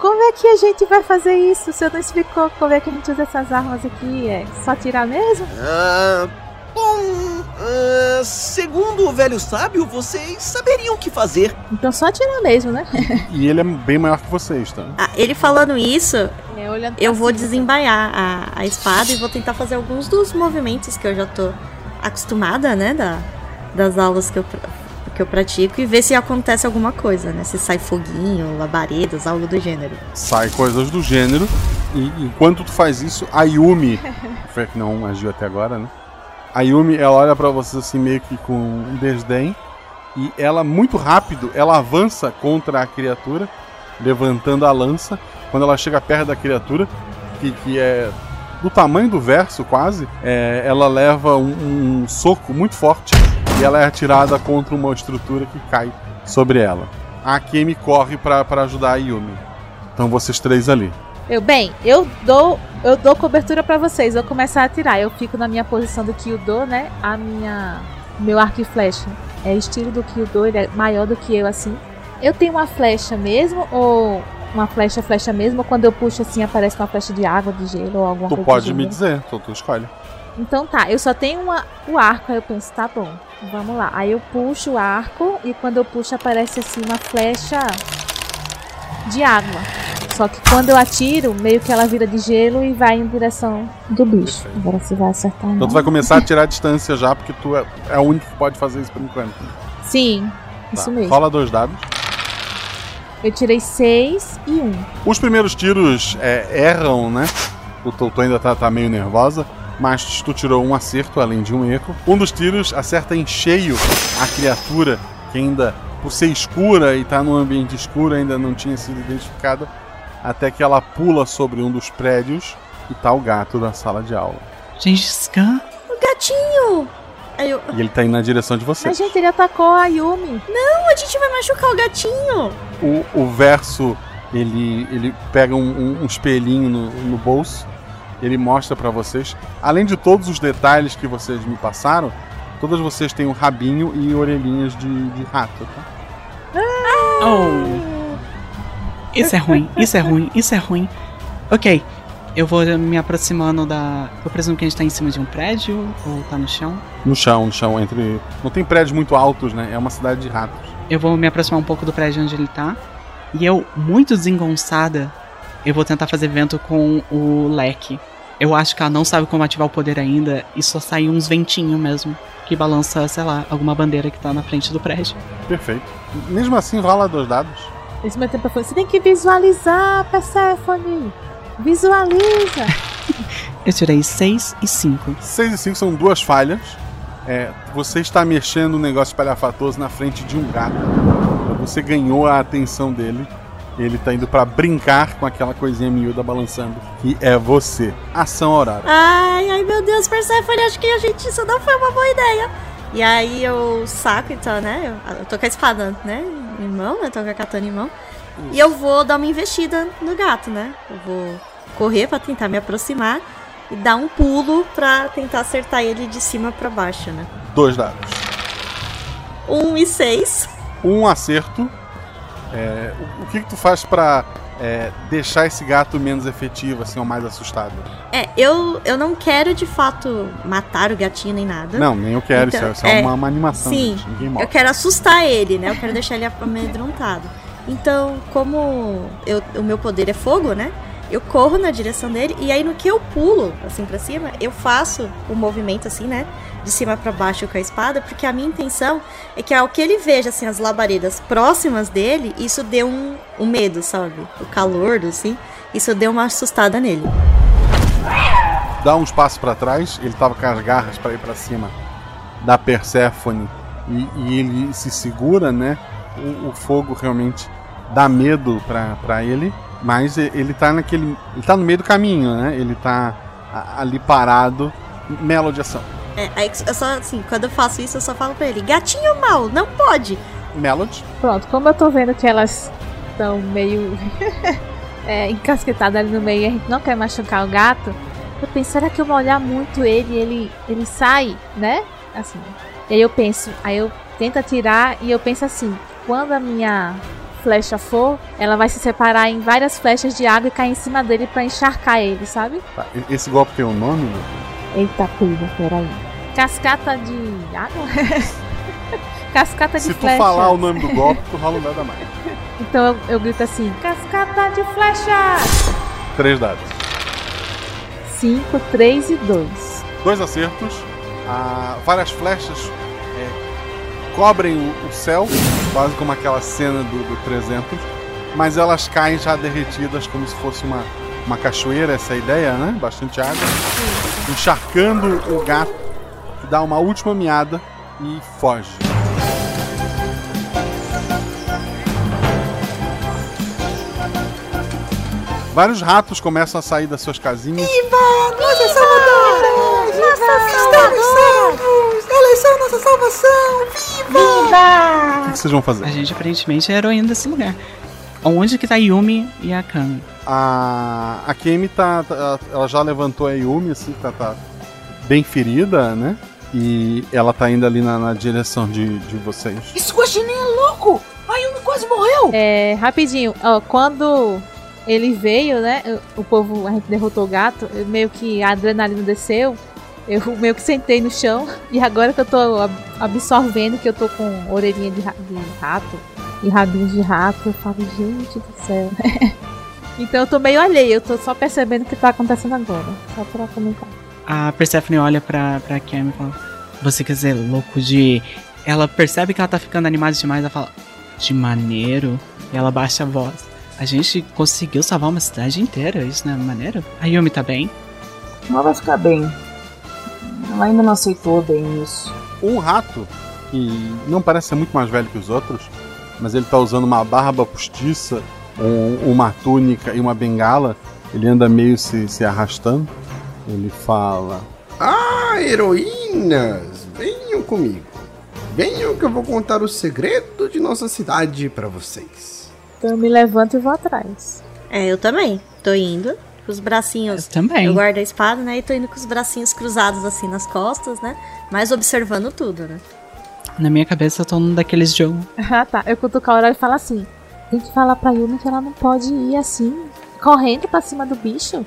Como é que a gente vai fazer isso? O senhor não explicou como é que a gente usa essas armas aqui? É só tirar mesmo? Ah... Bom... Uh, segundo o velho sábio, vocês saberiam o que fazer. Então só atirar mesmo, né? E ele é bem maior que vocês, tá? Ah, ele falando isso, é, eu vou desembaiar a, a espada e vou tentar fazer alguns dos movimentos que eu já tô acostumada, né? Da, das aulas que eu, que eu pratico e ver se acontece alguma coisa, né? Se sai foguinho, labaredas, algo do gênero. Sai coisas do gênero. E enquanto tu faz isso, a Yumi, Fer que não agiu até agora, né? A Yumi, ela olha pra vocês assim meio que com um desdém. E ela, muito rápido, ela avança contra a criatura, levantando a lança. Quando ela chega perto da criatura, que, que é do tamanho do Verso quase, é, ela leva um, um soco muito forte e ela é atirada contra uma estrutura que cai sobre ela. A Akemi corre pra, pra ajudar a Yumi. Então vocês três ali. Eu, bem, eu dou, eu dou cobertura pra vocês, eu vou começar a atirar. Eu fico na minha posição do Kyudo, né? A minha... Meu arco e flecha é estilo do Kyudo, ele é maior do que eu, assim. Eu tenho uma flecha mesmo, ou uma flecha, flecha mesmo, ou quando eu puxo assim aparece uma flecha de água, de gelo, ou alguma tu coisa. Tu pode me dizer, tu, tu escolhe. Então tá, eu só tenho uma, o arco, aí eu penso, tá bom, vamos lá. Aí eu puxo o arco e quando eu puxo aparece assim uma flecha de água. Só que quando eu atiro, meio que ela vira de gelo e vai em direção do bicho. Agora se vai acertar. Então não. Tu vai começar a tirar a distância já, porque tu é, é o único que pode fazer isso por enquanto. Sim, tá. Isso mesmo. Rola dois dados. Eu tirei seis e um. Os primeiros tiros é, erram, né? O tu, tu ainda tá, tá meio nervosa, mas tu tirou um acerto, além de um erro. Um dos tiros acerta em cheio a criatura, que ainda, por ser escura e tá num ambiente escuro, ainda não tinha sido identificada, até que ela pula sobre um dos prédios e tá o gato da sala de aula. Gengis Khan? O gatinho! Eu... E ele tá indo na direção de vocês. Mas, gente, ele atacou a Yumi. Não, a gente vai machucar o gatinho! O, o Verso, ele, ele pega um, um, um espelhinho no, no bolso. Ele mostra pra vocês, além de todos os detalhes que vocês me passaram, todas vocês têm um rabinho e orelhinhas de, de rato, tá? Ah! Oh. Isso é ruim, isso é ruim, isso é ruim. Ok, eu vou me aproximando da... Eu presumo que a gente tá em cima de um prédio ou tá no chão? No chão, no chão, entre... Não tem prédios muito altos, né? É uma cidade de ratos. Eu vou me aproximar um pouco do prédio onde ele tá. E eu, muito desengonçada, eu vou tentar fazer vento com o leque. Eu acho que ela não sabe como ativar o poder ainda e só sai uns ventinhos mesmo, que balança, sei lá, alguma bandeira que tá na frente do prédio. Perfeito. Mesmo assim, rola dois dados. Esse meu tempo foi, você tem que visualizar, Persephone. Visualiza. Eu tirei seis e cinco. seis e cinco são duas falhas. É, você está mexendo um negócio espalhafatoso na frente de um gato. Você ganhou a atenção dele. Ele tá indo pra brincar com aquela coisinha miúda balançando. E é você. Ação horária. Ai, ai, meu Deus, Persephone, acho que a gente... Isso não foi uma boa ideia. E aí eu saco, então, né? Eu, eu tô com a espada, né? Em mão, né? Eu tô com a katana em mão. Isso. E eu vou dar uma investida no gato, né? Eu vou correr pra tentar me aproximar. E dar um pulo pra tentar acertar ele de cima pra baixo, né? Dois dados. Um e seis. Um acerto. É, o que, que tu faz pra é, deixar esse gato menos efetivo, assim, ou mais assustado? É, eu, eu não quero, de fato, matar o gatinho nem nada. Não, nem eu quero, então, isso, é, isso é uma, uma animação. Sim, gente, ninguém morre. Eu quero assustar ele, né? Eu quero deixar ele amedrontado. Então, como eu, o meu poder é fogo, né? Eu corro na direção dele e aí no que eu pulo, assim, pra cima, eu faço o movimento, assim, né? De cima pra baixo com a espada, porque a minha intenção é que ao que ele veja, assim, as labaredas próximas dele, isso dê um, um medo, sabe? O calor, assim, isso dê uma assustada nele. Dá uns passos pra trás, ele tava com as garras pra ir pra cima da Persephone e, e ele se segura, né? O, o fogo realmente dá medo pra, pra ele. Mas ele tá naquele... Ele tá no meio do caminho, né? Ele tá ali parado. Melody, ação. É, aí eu só, assim, quando eu faço isso, eu só falo pra ele, gatinho mal, não pode. Melody. Pronto, como eu tô vendo que elas estão meio é, encasquetadas ali no meio e a gente não quer machucar o gato, eu penso, será que eu vou olhar muito ele e ele, ele sai, né? Assim. E aí eu penso, aí eu tento atirar e eu penso assim, quando a minha... flecha for, ela vai se separar em várias flechas de água e cair em cima dele pra encharcar ele, sabe? Esse golpe tem um nome, né? Eita, pula, peraí. Cascata de água? Cascata de flecha. Se tu flecha. Falar o nome do golpe, tu rola um dado a mais. Então eu, eu grito assim, cascata de flecha! Três dados. Cinco, três e dois. Dois acertos. Ah, várias flechas... É... cobrem o céu, quase como aquela cena do, do trezentos, mas elas caem já derretidas como se fosse uma, uma cachoeira, essa ideia, né? Bastante água. Sim. Encharcando o gato, dá uma última miada e foge. Vários ratos começam a sair das suas casinhas. Viva! Nossa salvação! Estamos salvos! Elas são nossa salvação! Viva! Viva! O que, que vocês vão fazer? A gente aparentemente é a heroína desse lugar. Onde que tá a Yumi e a Akemi? A Akemi tá, tá... Ela já levantou a Yumi, assim, tá, tá bem ferida, né? E ela tá indo ali na, na direção de, de vocês. Esse guaxinim é louco! A Yumi quase morreu! É, rapidinho. Ó, quando... ele veio, né, o povo, a gente derrotou o gato, eu meio que a adrenalina desceu, eu meio que sentei no chão, e agora que eu tô absorvendo que eu tô com orelhinha de, ra- de rato e rabinho de rato, eu falo, gente do céu. Então eu tô meio alheia, eu tô só percebendo o que tá acontecendo agora, só pra comentar. A Persephone olha pra, pra Cam e fala, você quer dizer louco de... Ela percebe que ela tá ficando animada demais, ela fala, de maneiro, e ela baixa a voz. A gente conseguiu salvar uma cidade inteira, isso não é maneiro? A Yumi tá bem? Ela vai ficar bem. Ela ainda não aceitou bem isso. Um rato, que não parece ser muito mais velho que os outros, mas ele tá usando uma barba postiça, um, uma túnica e uma bengala, ele anda meio se, se arrastando, ele fala... Ah, heroínas, venham comigo. Venham que eu vou contar o segredo de nossa cidade pra vocês. Eu me levanto e vou atrás. É, eu também. Tô indo com os bracinhos... Eu também. Eu guardo a espada, né? E tô indo com os bracinhos cruzados, assim, nas costas, né? Mas observando tudo, né? Na minha cabeça, eu tô num daqueles jogos. Ah, tá. Eu cutucar o horário e falo assim... Tem que falar pra Yumi que ela não pode ir, assim, correndo pra cima do bicho.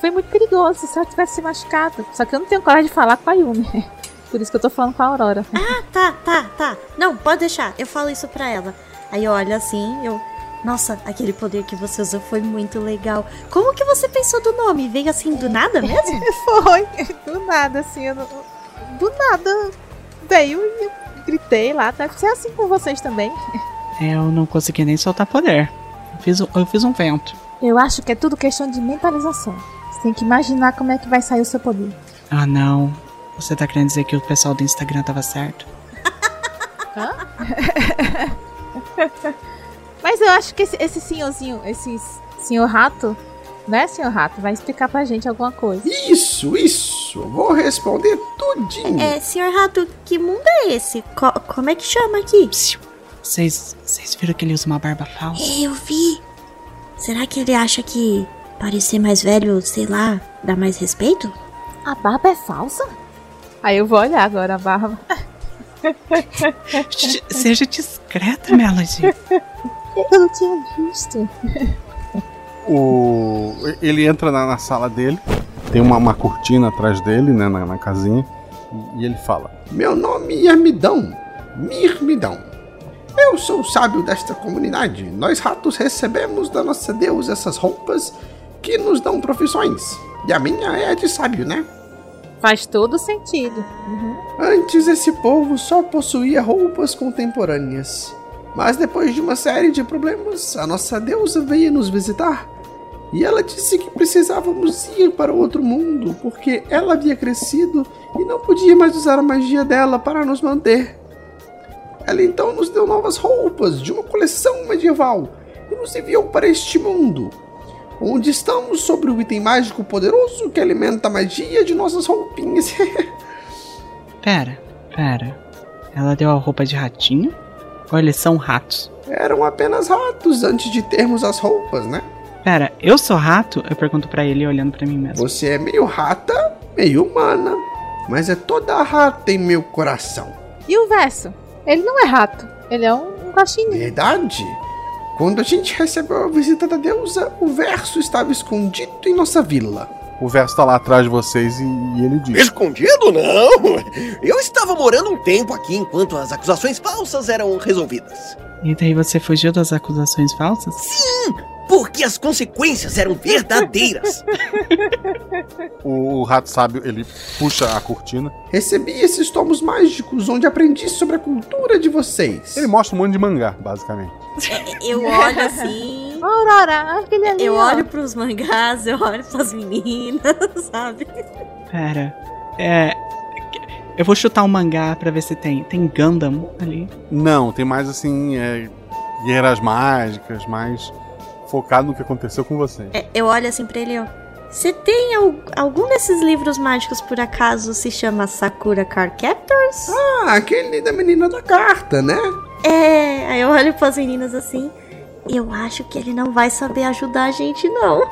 Foi muito perigoso se ela tivesse se machucado. Só que eu não tenho coragem de falar com a Yumi. Por isso que eu tô falando com a Aurora. Ah, tá, tá, tá. Não, pode deixar. Eu falo isso pra ela. Aí eu olho assim, eu... Nossa, aquele poder que você usou foi muito legal. Como que você pensou do nome? Veio assim, do nada mesmo? Foi, do nada, assim, eu não... Do nada veio e eu gritei lá. Deve ser assim com vocês também. Eu não consegui nem soltar poder. Eu fiz, eu fiz um vento. Eu acho que é tudo questão de mentalização. Você tem que imaginar como é que vai sair o seu poder. Ah, não. Você tá querendo dizer que o pessoal do Instagram tava certo? Hã? Mas eu acho que esse, esse senhorzinho, esse senhor rato, né, senhor rato, vai explicar pra gente alguma coisa. Isso, isso, vou responder tudinho. É, é senhor rato, que mundo é esse? Co- como é que chama aqui? Vocês viram que ele usa uma barba falsa? É, eu vi. Será que ele acha que parecer mais velho, sei lá, dá mais respeito? A barba é falsa? Aí eu vou olhar agora a barba. Seja discreta, Melody. Eu não tinha visto. O... Ele entra na, na sala dele. Tem uma, uma cortina atrás dele, né, na, na casinha. E, e ele fala: Meu nome é Mirmidão. Mirmidão. Eu sou o sábio desta comunidade. Nós ratos recebemos da nossa deusa essas roupas que nos dão profissões. E a minha é a de sábio, né? Faz todo sentido. Uhum. Antes, esse povo só possuía roupas contemporâneas. Mas depois de uma série de problemas, a nossa deusa veio nos visitar. E ela disse que precisávamos ir para outro mundo, porque ela havia crescido e não podia mais usar a magia dela para nos manter. Ela então nos deu novas roupas de uma coleção medieval e nos enviou para este mundo, onde estamos sobre o item mágico poderoso que alimenta a magia de nossas roupinhas. Pera, pera. Ela deu a roupa de ratinho? Ou eles são ratos? Eram apenas ratos antes de termos as roupas, né? Pera, eu sou rato? Eu pergunto pra ele olhando pra mim mesmo. Você é meio rata, meio humana. Mas é toda rata em meu coração. E o Verso? Ele não é rato. Ele é um guaxinim. Verdade. Quando a gente recebeu a visita da deusa, o Verso estava escondido em nossa vila. O Verso tá lá atrás de vocês e, e ele diz... Escondido? Não! Eu estava morando um tempo aqui enquanto as acusações falsas eram resolvidas. E daí você fugiu das acusações falsas? Sim! Porque as consequências eram verdadeiras. o, o rato sábio, ele puxa a cortina. Recebi esses tomos mágicos onde aprendi sobre a cultura de vocês. Ele mostra um monte de mangá, basicamente. Eu olho assim, Aurora, aquele ali. Eu olho pros mangás, eu olho pras meninas, sabe? Pera, é... eu vou chutar um mangá pra ver se tem. Tem Gundam ali? Não, tem mais assim, é, guerras mágicas, mais focado no que aconteceu com vocês. É, eu olho assim pra ele, ó. Você tem al- algum desses livros mágicos, por acaso, se chama Sakura Card Captors? Ah, aquele da menina da carta, né? É, aí eu olho pras meninas assim. Eu acho que ele não vai saber ajudar a gente, não.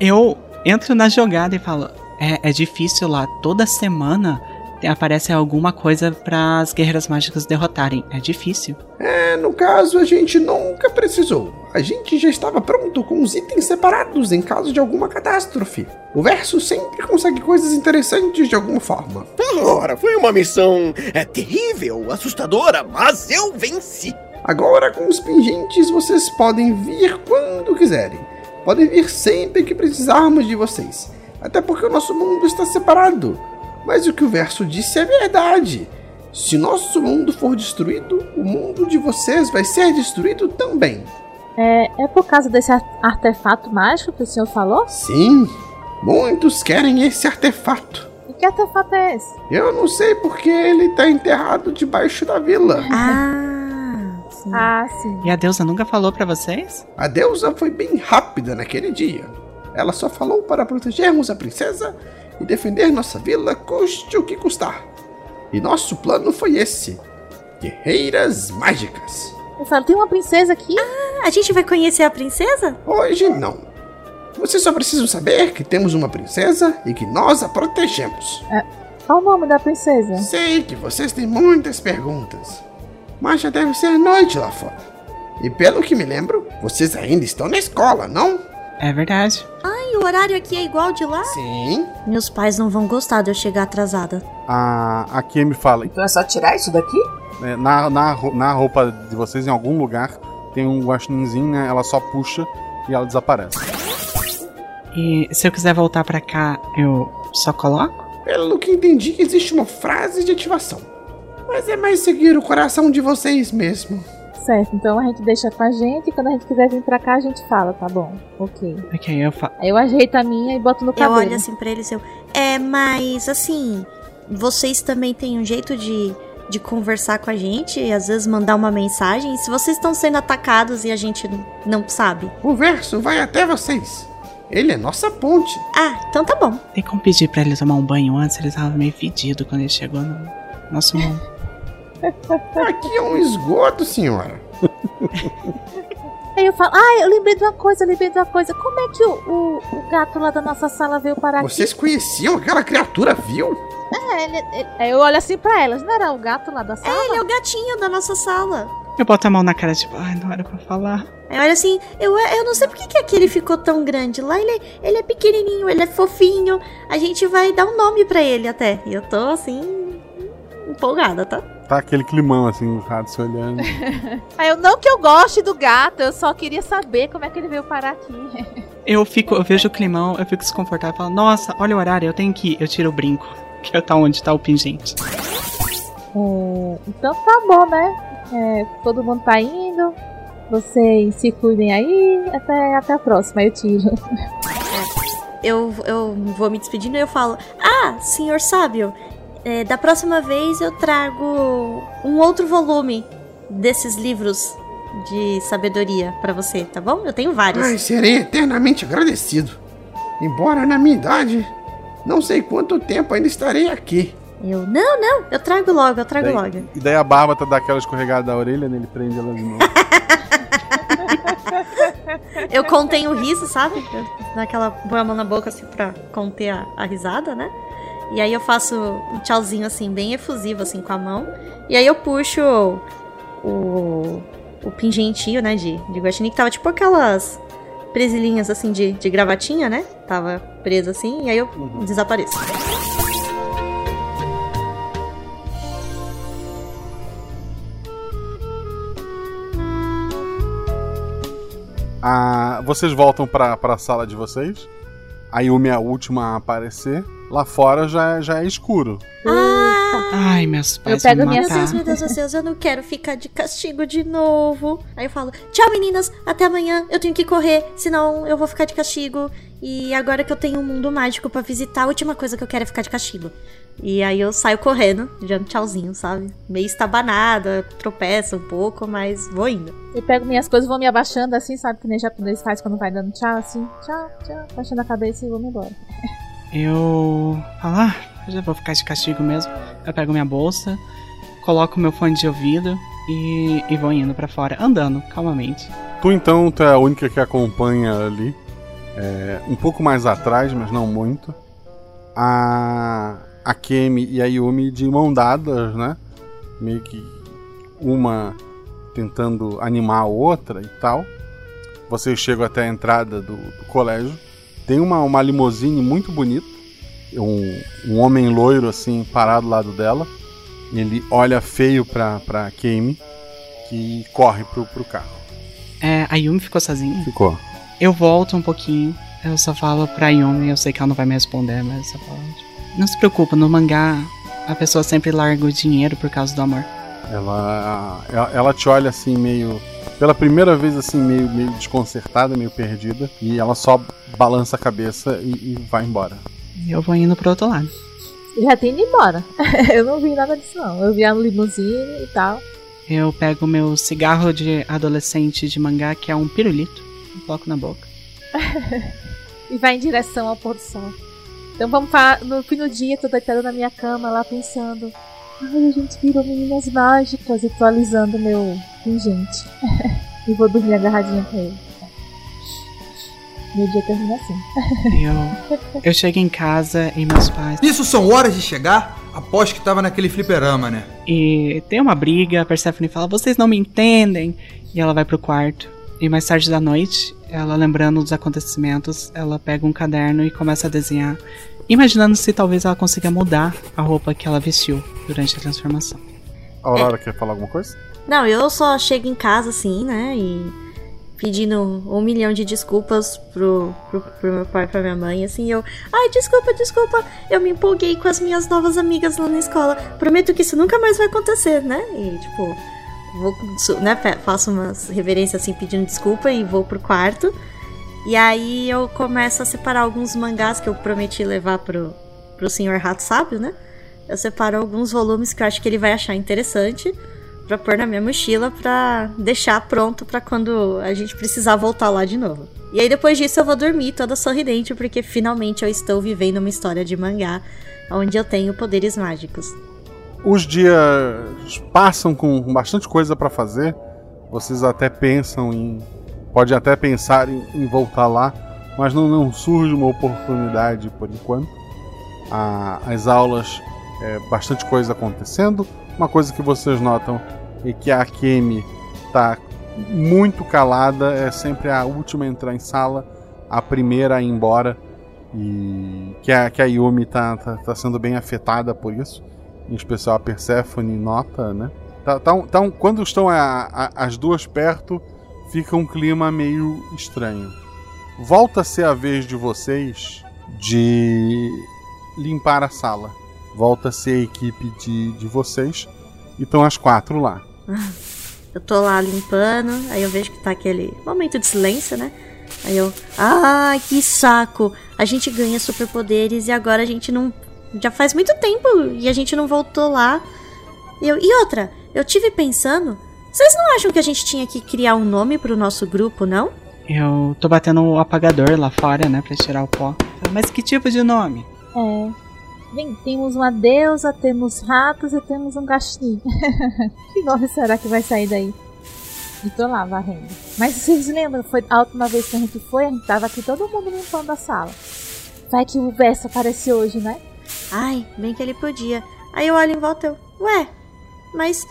Eu entro na jogada e falo, é, é difícil lá, toda semana aparece alguma coisa para as guerreiras mágicas derrotarem. É difícil. É, no caso, a gente nunca precisou. A gente já estava pronto com os itens separados em caso de alguma catástrofe. O Verso sempre consegue coisas interessantes de alguma forma. Ora, foi uma missão é, terrível, assustadora, mas eu venci. Agora, com os pingentes, vocês podem vir quando quiserem. Podem vir sempre que precisarmos de vocês. Até porque o nosso mundo está separado. Mas o que o Verso disse é verdade. Se nosso mundo for destruído, o mundo de vocês vai ser destruído também. É, é por causa desse artefato mágico que o senhor falou? Sim, muitos querem esse artefato. E que artefato é esse? Eu não sei porque ele tá enterrado debaixo da vila. Ah, sim. Ah, sim. E a deusa nunca falou pra vocês? A deusa foi bem rápida naquele dia. Ela só falou para protegermos a princesa e defender nossa vila custe o que custar. E nosso plano foi esse. Guerreiras mágicas. Eu falo, tem uma princesa aqui? Ah, a gente vai conhecer a princesa? Hoje não. Vocês só precisam saber que temos uma princesa e que nós a protegemos. É, qual o nome da princesa? Sei que vocês têm muitas perguntas. Mas já deve ser noite lá fora. E pelo que me lembro, vocês ainda estão na escola, não? É verdade. Ai, o horário aqui é igual de lá? Sim. Meus pais não vão gostar de eu chegar atrasada. Ah, a Kemi fala. Então é só tirar isso daqui? É, na, na, na roupa de vocês, em algum lugar, tem um guaxininzinho, né? Ela só puxa e ela desaparece. E se eu quiser voltar pra cá, eu só coloco? Pelo que entendi, existe uma frase de ativação. Mas é mais seguir o coração de vocês mesmo. Certo, então a gente deixa com a gente e quando a gente quiser vir pra cá, a gente fala, tá bom? Ok. Ok, eu falo. Eu ajeito a minha e boto no cabelo. Eu olho assim pra ele e eu... É, mas assim, vocês também têm um jeito de, de conversar com a gente e às vezes mandar uma mensagem? Se vocês estão sendo atacados e a gente não sabe? O Verso vai até vocês. Ele é nossa ponte. Ah, então tá bom. Tem como pedir pra ele tomar um banho antes? Ele tava meio fedido quando ele chegou no nosso mundo. Aqui é um esgoto, senhora. Aí eu falo, ah, eu lembrei de uma coisa, lembrei de uma coisa. Como é que o, o, o gato lá da nossa sala veio parar aqui? Vocês conheciam aquela criatura, viu? É, ele, ele, eu olho assim pra elas, não era o gato lá da sala? É, ele é o gatinho da nossa sala. Eu boto a mão na cara, tipo, ai, não era pra falar. Eu olho assim, eu, eu não sei por que aquele ficou tão grande. Lá ele, ele é pequenininho, ele é fofinho. A gente vai dar um nome pra ele até. E eu tô assim, empolgada, tá? Tá aquele climão, assim, o rato se olhando. Eu, não que eu goste do gato, eu só queria saber como é que ele veio parar aqui. Eu fico, eu vejo o climão, eu fico desconfortável e falo, nossa, olha o horário, eu tenho que ir. Eu tiro o brinco, que é tá onde tá o pingente. É, então tá bom, né? É, todo mundo tá indo, vocês se cuidem aí, até, até a próxima, eu tiro. Eu, eu vou me despedindo e eu falo, ah, senhor sábio, é, da próxima vez eu trago um outro volume desses livros de sabedoria pra você, tá bom? Eu tenho vários. Ai, serei eternamente agradecido. Embora na minha idade, não sei quanto tempo ainda estarei aqui. Eu, não, não, eu trago logo, eu trago daí, logo. E daí a barba tá daquela escorregada da orelha, né? Ele prende ela de novo. Eu contenho o riso, sabe? Eu, naquela, põe a mão na boca assim pra conter a, a risada, né? E aí eu faço um tchauzinho assim, bem efusivo assim com a mão. E aí eu puxo o, o pingentinho, né, de, de guaxinim, que tava tipo aquelas presilhinhas assim de, de gravatinha, né? Tava preso assim, e aí eu uhum. desapareço. Ah, vocês voltam pra, pra sala de vocês? A Yumi é a última a aparecer. Lá fora já, já é escuro. Ah, Ai, meus pais eu pego me minhas matar. Meu Deus do céu, eu não quero ficar de castigo de novo. Aí eu falo, tchau meninas, até amanhã, eu tenho que correr, senão eu vou ficar de castigo. E agora que eu tenho um mundo mágico pra visitar, a última coisa que eu quero é ficar de castigo. E aí eu saio correndo, já tchauzinho, sabe? Meio estabanada, tropeço um pouco, mas vou indo. Eu pego minhas coisas, vou me abaixando assim, sabe? Que nem japonês faz quando vai dando tchau, assim. Tchau, tchau, baixando a cabeça e vou me embora. Eu... Ah, já vou ficar de castigo mesmo. Eu pego minha bolsa, coloco meu fone de ouvido e, e vou indo pra fora, andando, calmamente. Tu então, tu é a única que acompanha ali. É, um pouco mais atrás, mas não muito, a Akemi e a Yumi de mão dadas, né? Meio que uma tentando animar a outra e tal. Vocês chegam até a entrada do, do colégio. Tem uma, uma limousine muito bonita. Um, um homem loiro assim parado ao lado dela. Ele olha feio pra, pra Akemi e corre pro, pro carro. É, a Yumi ficou sozinha? Ficou. Eu volto um pouquinho, eu só falo pra Yumi, eu sei que ela não vai me responder, mas eu só falo... Não se preocupa, no mangá a pessoa sempre larga o dinheiro por causa do amor. Ela, ela, ela te olha assim meio... Pela primeira vez assim, meio, meio desconcertada, meio perdida. E ela só balança a cabeça e, e vai embora. E eu vou indo pro outro lado. Eu já tenho ido embora. Eu não vi nada disso não, eu vi a limusine e tal. Eu pego meu cigarro de adolescente de mangá, que é um pirulito. Coloco na boca. E vai em direção ao pôr do sol. Então vamos para... No fim do dia, tô deitada na minha cama lá pensando. Ai, a gente virou meninas mágicas, atualizando o meu pingente. E vou dormir agarradinha com ele. Meu dia termina assim. eu, eu chego em casa e meus pais... Isso são horas de chegar? Após que tava naquele fliperama, né? E tem uma briga, a Persephone fala, vocês não me entendem. E ela vai pro quarto. E mais tarde da noite, ela lembrando dos acontecimentos, ela pega um caderno e começa a desenhar, imaginando se talvez ela consiga mudar a roupa que ela vestiu durante a transformação. A Aurora é. Quer falar alguma coisa? Não, eu só chego em casa assim, né, e pedindo um milhão de desculpas pro, pro, pro meu pai e pra minha mãe, assim, eu... Ai, desculpa, desculpa, eu me empolguei com as minhas novas amigas lá na escola, prometo que isso nunca mais vai acontecer, né, e tipo... Vou, né, faço umas reverências assim pedindo desculpa e vou pro quarto. E aí eu começo a separar alguns mangás que eu prometi levar pro, pro senhor Rato Sábio, né? Eu separo alguns volumes que eu acho que ele vai achar interessante pra pôr na minha mochila, pra deixar pronto pra quando a gente precisar voltar lá de novo. E aí depois disso eu vou dormir toda sorridente, porque finalmente eu estou vivendo uma história de mangá onde eu tenho poderes mágicos. Os dias passam com bastante coisa pra fazer. Vocês até pensam em... Podem até pensar em, em voltar lá, mas não, não surge uma oportunidade por enquanto. Ah, as aulas, é, bastante coisa acontecendo. Uma coisa que vocês notam é que a Akemi tá muito calada. É sempre a última a entrar em sala, a primeira a ir embora. E que a, que a Yumi tá, tá, tá sendo bem afetada por isso. Em especial a Persephone nota, né? Tá, tá um, tá um, quando estão a, a, as duas perto, fica um clima meio estranho. Volta a ser a vez de vocês de limpar a sala. Volta a ser a equipe de, de vocês. E estão as quatro lá. Eu tô lá limpando, aí eu vejo que tá aquele momento de silêncio, né? Aí eu... Ai, que saco! A gente ganha superpoderes e agora a gente não... Já faz muito tempo e a gente não voltou lá. Eu, e outra, eu tive pensando... Vocês não acham que a gente tinha que criar um nome pro nosso grupo, não? Eu tô batendo o apagador lá fora, né? Pra tirar o pó. Mas que tipo de nome? É... Bem, temos uma deusa, temos ratos e temos um guaxinim. Que nome será que vai sair daí? E tô lá varrendo. Mas vocês lembram? Foi a última vez que a gente foi, a gente tava aqui todo mundo limpando a sala. Vai que o Verso apareceu hoje, né? Ai, bem que ele podia. Aí eu olho em volta e eu... Ué, mas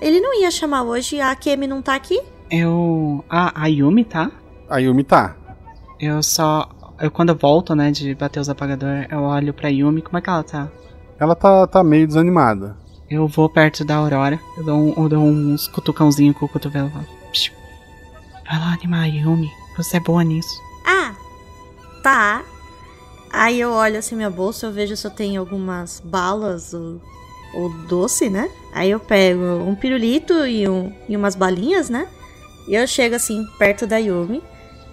ele não ia chamar hoje, a Akemi não tá aqui? Eu... A, a Yumi tá? A Yumi tá. Eu só... Eu, quando eu volto, né, de bater os apagadores, eu olho pra Yumi, como é que ela tá? Ela tá, tá meio desanimada. Eu vou perto da Aurora, eu dou, um, eu dou uns cutucãozinhos com o cotovelo. Vai lá animar a Yumi, você é boa nisso. Ah, tá... Aí eu olho assim minha bolsa, eu vejo se eu tenho algumas balas ou ou doce, né? Aí eu pego um pirulito e, um, e umas balinhas, né? E eu chego assim, perto da Yumi.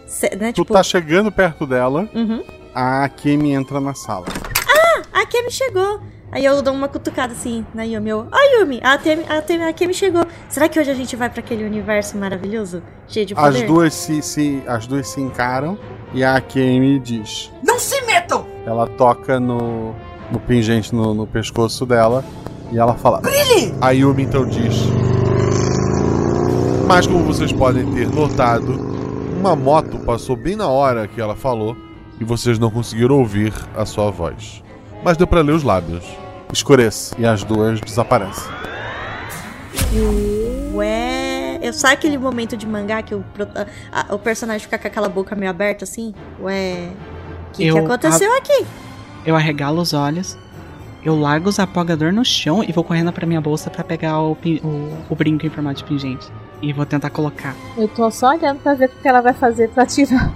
Cê, né, tu tipo... tá chegando perto dela, uhum. A Akemi entra na sala. Ah, a Akemi chegou. Aí eu dou uma cutucada assim na Yumi. Ó, oh, Yumi, a Akemi, a, Akemi, a Akemi chegou. Será que hoje a gente vai pra aquele universo maravilhoso? Cheio de poder? As duas se, se, as duas se encaram e a Akemi diz: não se metam! Ela toca no, no pingente no, no pescoço dela e ela fala: brilhe! A Yumi então diz: mas como vocês podem ter notado, uma moto passou bem na hora que ela falou e vocês não conseguiram ouvir a sua voz. Mas deu pra ler os lábios. Escurece e as duas desaparecem. Ué... Eu sabe aquele momento de mangá que o, a, a, o personagem fica com aquela boca meio aberta assim? Ué... O que, que aconteceu a, aqui? Eu arregalo os olhos, eu largo os apagador no chão e vou correndo pra minha bolsa pra pegar o, o, o brinco em formato de pingente. E vou tentar colocar. Eu tô só olhando pra ver o que ela vai fazer pra tirar.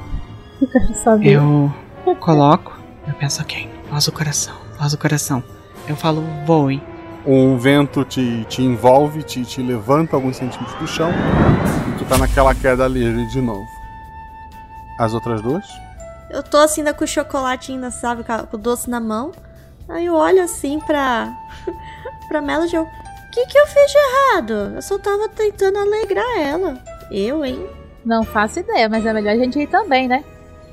Eu quero saber. Eu coloco, eu penso, ok, faz o coração, faz o coração. Eu falo, voe. Um vento te, te envolve, te, te levanta alguns centímetros do chão e tu tá naquela queda livre de novo. As outras duas? Eu tô assim, ainda com o chocolate ainda, sabe, com o doce na mão. Aí eu olho assim pra, pra Melody. O que, que eu fiz de errado? Eu só tava tentando alegrar ela. Eu, hein? Não faço ideia, mas é melhor a gente ir também, né?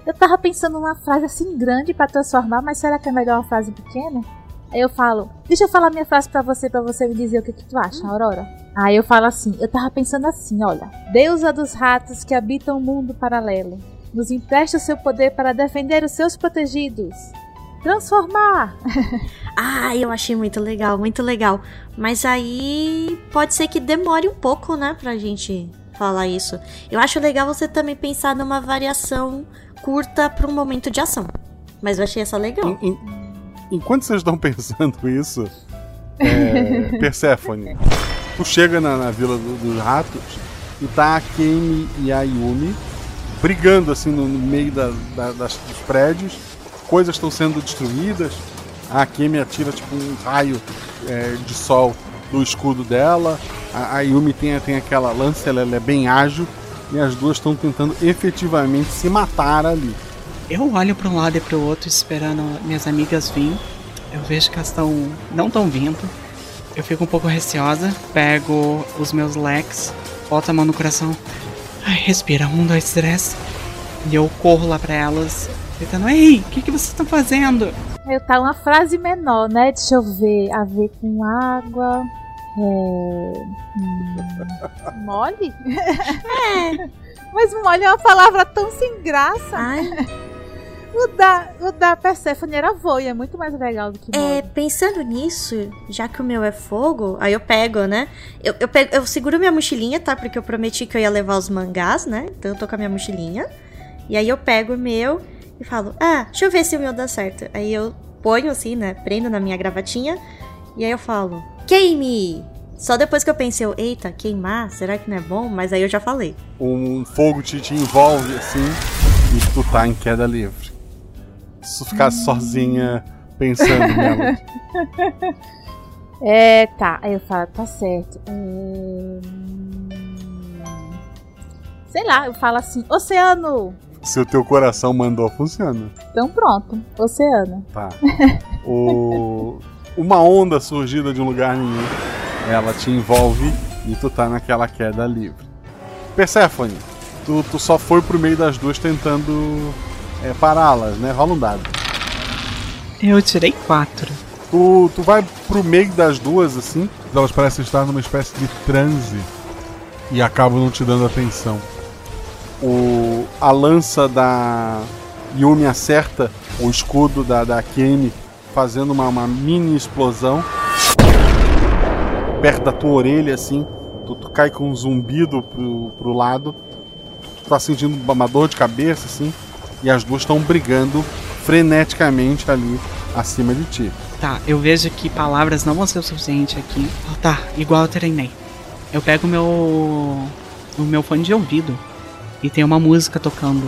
Eu tava pensando numa frase assim grande pra transformar, mas será que é melhor uma frase pequena? Aí eu falo, deixa eu falar minha frase pra você, pra você me dizer o que, que tu acha, Aurora. Aí eu falo assim, eu tava pensando assim, olha. Deusa dos ratos que habitam o mundo paralelo, nos empresta o seu poder para defender os seus protegidos. Transformar! Ah, eu achei muito legal, muito legal. Mas aí pode ser que demore um pouco, né, pra gente falar isso. Eu acho legal você também pensar numa variação curta pra um momento de ação. Mas eu achei essa legal. En, en, enquanto vocês estão pensando isso, é, Persephone, tu chega na, na Vila do, dos Ratos e tá a Kemi e a Yumi brigando assim no, no meio da, da, das, dos prédios. Coisas estão sendo destruídas. A Akemi atira tipo um raio é, de sol do escudo dela. A, a Yumi tem, tem aquela lança, ela, ela é bem ágil. E as duas estão tentando efetivamente se matar ali. Eu olho para um lado e para o outro, esperando minhas amigas virem. Eu vejo que elas estão não estão vindo. Eu fico um pouco receosa. Pego os meus leques, boto a mão no coração. Ai, respira, um, dois, três. E eu corro lá para elas. Gritando, ei, o que, que vocês estão fazendo? Eu tá uma frase menor, né? Deixa eu ver. A ver com água. É... Hum... Mole? É. Mas mole é uma palavra tão sem graça. Ai. O da, o da Persephone era voe, é muito mais legal do que mole. É, pensando nisso, já que o meu é fogo, aí eu pego, né? Eu, eu, pego, eu seguro minha mochilinha, tá? Porque eu prometi que eu ia levar os mangás, né? Então eu tô com a minha mochilinha. E aí eu pego o meu. E falo, ah, deixa eu ver se o meu dá certo. Aí eu ponho assim, né, prendo na minha gravatinha. E aí eu falo, queime! Só depois que eu pensei, eu, eita, queimar, será que não é bom? Mas aí eu já falei. Um fogo te, te envolve assim e tu tá em queda livre. Se tu ficar hum. sozinha pensando nela. É, tá, aí eu falo, tá certo. Hum... Sei lá, eu falo assim, oceano! Se o teu coração mandou, funciona. Então pronto, oceano. Tá. O... Uma onda surgida de um lugar nenhum, ela te envolve e tu tá naquela queda livre. Persephone, tu, tu só foi pro meio das duas tentando é, pará-las, né? Rola um dado. Eu tirei quatro. Tu, tu vai pro meio das duas, assim, elas parecem estar numa espécie de transe e acabam não te dando atenção. O, a lança da Yumi acerta o escudo da, da Akemi, fazendo uma, uma mini explosão perto da tua orelha, assim. Tu, tu cai com um zumbido pro, pro lado. Tu tá sentindo uma dor de cabeça, assim. E as duas estão brigando freneticamente ali acima de ti. Tá, eu vejo que palavras não vão ser o suficiente aqui. Oh, tá, igual eu treinei. Eu pego meu, o meu fone de ouvido. E tem uma música tocando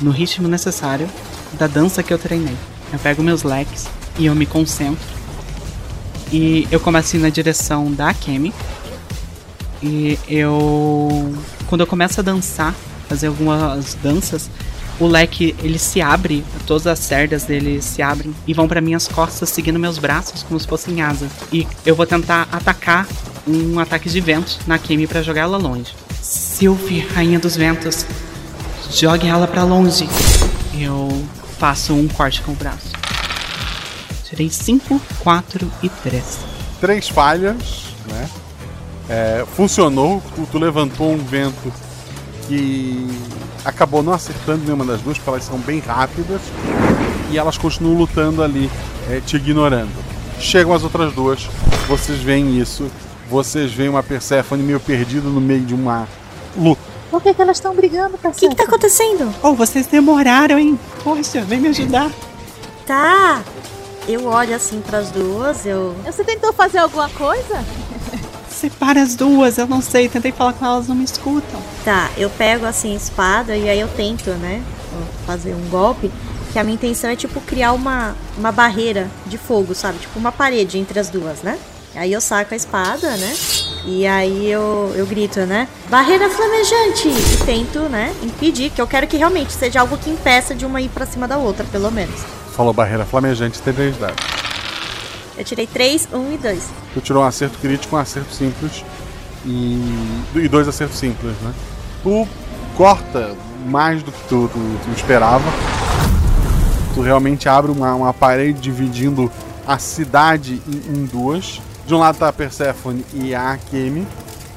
no ritmo necessário da dança que eu treinei. Eu pego meus leques e eu me concentro. E eu começo a ir na direção da Akemi. E eu... Quando eu começo a dançar, fazer algumas danças, o leque, ele se abre, todas as cerdas dele se abrem e vão para minhas costas, seguindo meus braços como se fossem asas. E eu vou tentar atacar um ataque de vento na Akemi para jogar ela longe. Sylvie, Rainha dos Ventos, jogue ela para longe. Eu faço um corte com o braço. Tirei cinco, quatro e três. Três falhas, né? É, funcionou, tu, tu levantou um vento que acabou não acertando nenhuma das duas, porque elas são bem rápidas e elas continuam lutando ali, é, te ignorando. Chegam as outras duas, vocês veem isso, vocês veem uma Persephone meio perdida no meio de uma luta. Por que, que elas estão brigando, Persephone? O que, que tá acontecendo? Oh, vocês demoraram, hein? Poxa, vem me ajudar. Tá, eu olho assim pras duas, eu... Você tentou fazer alguma coisa? Separa as duas, eu não sei, tentei falar com elas, não me escutam. Tá, eu pego assim a espada e aí eu tento, né, fazer um golpe, que a minha intenção é tipo criar uma, uma barreira de fogo, sabe, tipo uma parede entre as duas, né. Aí eu saco a espada, né, e aí eu, eu grito, né, barreira flamejante, e tento, né, impedir, que eu quero que realmente seja algo que impeça de uma ir pra cima da outra, pelo menos. Falou barreira flamejante, tem três dados. Eu tirei três, um e dois. Tu tirou um acerto crítico, um acerto simples e, e dois acertos simples, né? Tu corta mais do que tu, tu, tu esperava. Tu realmente abre uma, uma parede dividindo a cidade em, em duas. De um lado tá a Persephone e a Akemi.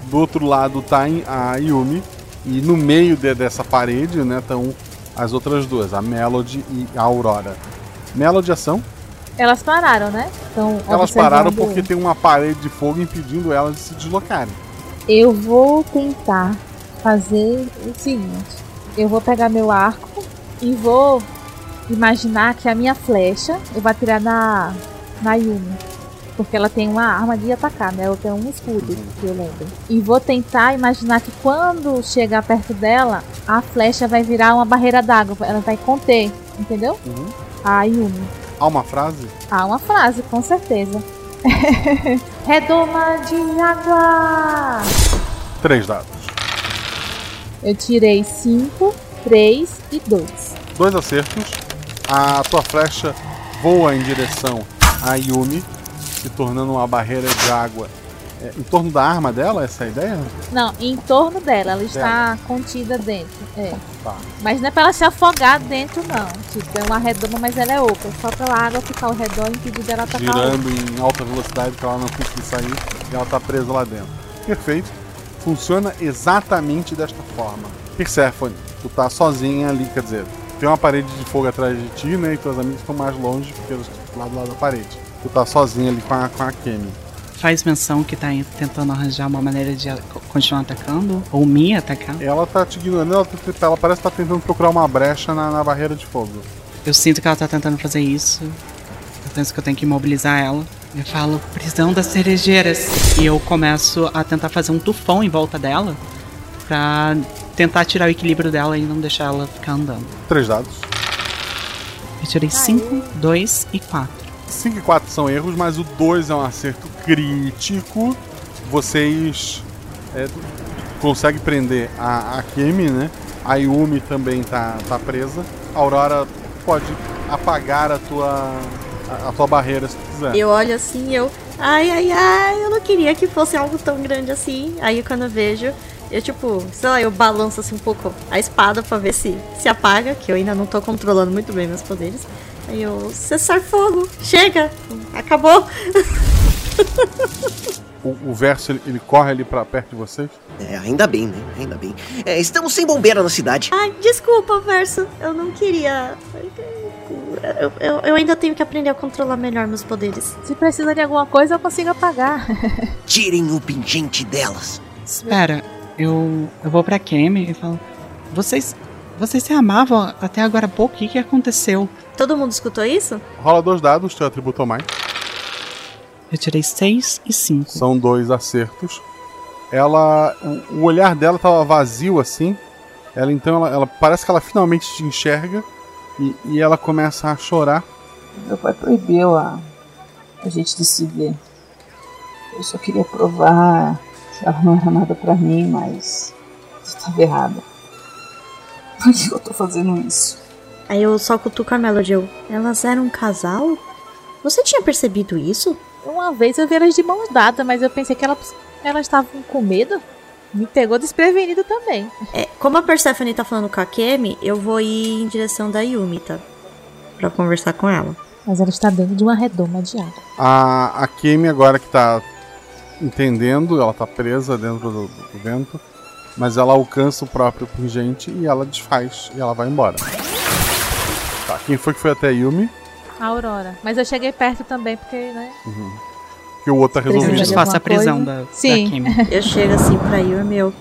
Do outro lado tá a Yumi. E no meio de, dessa parede, né, estão as outras duas, a Melody e a Aurora. Melody, ação? Elas pararam, né? Então, elas pararam porque tem uma parede de fogo impedindo elas de se deslocarem. Eu vou tentar fazer o seguinte. Eu vou pegar meu arco e vou imaginar que a minha flecha eu vou atirar na, na Yumi. Porque ela tem uma arma de atacar, né? Eu tenho um escudo, que eu lembro. E vou tentar imaginar que quando chegar perto dela, a flecha vai virar uma barreira d'água. Ela vai conter, entendeu? Uhum. A Yumi. Há uma frase? Há uma frase, com certeza. Redoma de água! Três dados. Eu tirei cinco, três e dois. Dois acertos. A tua flecha voa em direção a Yumi, se tornando uma barreira de água. É, em torno da arma dela, essa é a ideia? Não, em torno dela, ela está dela. Contida dentro. É. Tá. Mas não é pra ela se afogar dentro, não. Tipo, é uma redoma, mas ela é oca. Só pra água ficar ao redor e impedir dela atacar. Girando em alta velocidade pra ela não conseguir sair e ela tá presa lá dentro. Perfeito. Funciona exatamente desta forma. Persephone, tu tá sozinha ali, quer dizer, tem uma parede de fogo atrás de ti, né? E teus amigos estão mais longe porque eles estão lá do lado da parede. Tu tá sozinha ali com a, com a Akemi. Faz menção que tá tentando arranjar uma maneira de continuar atacando, ou me atacar. Ela tá te ignorando, ela, ela parece que tá tentando procurar uma brecha na, na barreira de fogo. Eu sinto que ela tá tentando fazer isso. Eu penso que eu tenho que imobilizar ela. Eu falo, prisão das cerejeiras. E eu começo a tentar fazer um tufão em volta dela, pra tentar tirar o equilíbrio dela e não deixar ela ficar andando. Três dados. Eu tirei cinco, dois e quatro. cinco e quatro são erros, mas o dois é um acerto crítico. Vocês é, conseguem prender a Akemi, né? A Yumi também tá, tá presa. A Aurora pode apagar a tua, a, a tua barreira se quiser. Eu olho assim, eu... Ai, ai, ai, eu não queria que fosse algo tão grande assim. Aí quando eu vejo, eu tipo, sei lá, eu balanço assim um pouco a espada pra ver se se apaga, que eu ainda não tô controlando muito bem meus poderes. Aí eu, cessar fogo, chega, acabou. O, o verso, ele, ele corre ali pra perto de vocês? É, ainda bem, né? Ainda bem. É, estamos sem bombeiro na cidade. Ai, desculpa, verso, eu não queria... Eu, eu, eu ainda tenho que aprender a controlar melhor meus poderes. Se precisar de alguma coisa, eu consigo apagar. Tirem o pingente delas. Espera, eu, eu vou pra Akemi e falo... Vocês... Vocês se amavam até agora há pouco, o que, que aconteceu? Todo mundo escutou isso? Rola dois dados, teu atributo mais. Eu tirei seis e cinco. São dois acertos. Ela, o, o olhar dela estava vazio assim. Ela então, ela, ela parece que ela finalmente te enxerga e, e ela começa a chorar. Meu pai proibiu a, a gente de se ver. Eu só queria provar que ela não era nada pra mim, mas eu estava errada. Por que eu tô fazendo isso? Aí eu só cutuco a Melody. Eu, elas eram um casal? Você tinha percebido isso? Uma vez eu vi elas de mãos dadas, mas eu pensei que elas, elas estavam com medo. Me pegou desprevenido também. É, como a Persephone tá falando com a Akemi, eu vou ir em direção da Yumi, tá? Pra conversar com ela. Mas ela está dentro de uma redoma de água. A Akemi agora que tá entendendo, ela tá presa dentro do, do vento, mas ela alcança o próprio pingente e ela desfaz e ela vai embora. Tá, quem foi que foi até a Yumi? A Aurora. Mas eu cheguei perto também, porque, né? Uhum. Que o outro tá resolvido. Eu desfaço a prisão da, da Akemi. Eu chego assim pra Yumi, eu...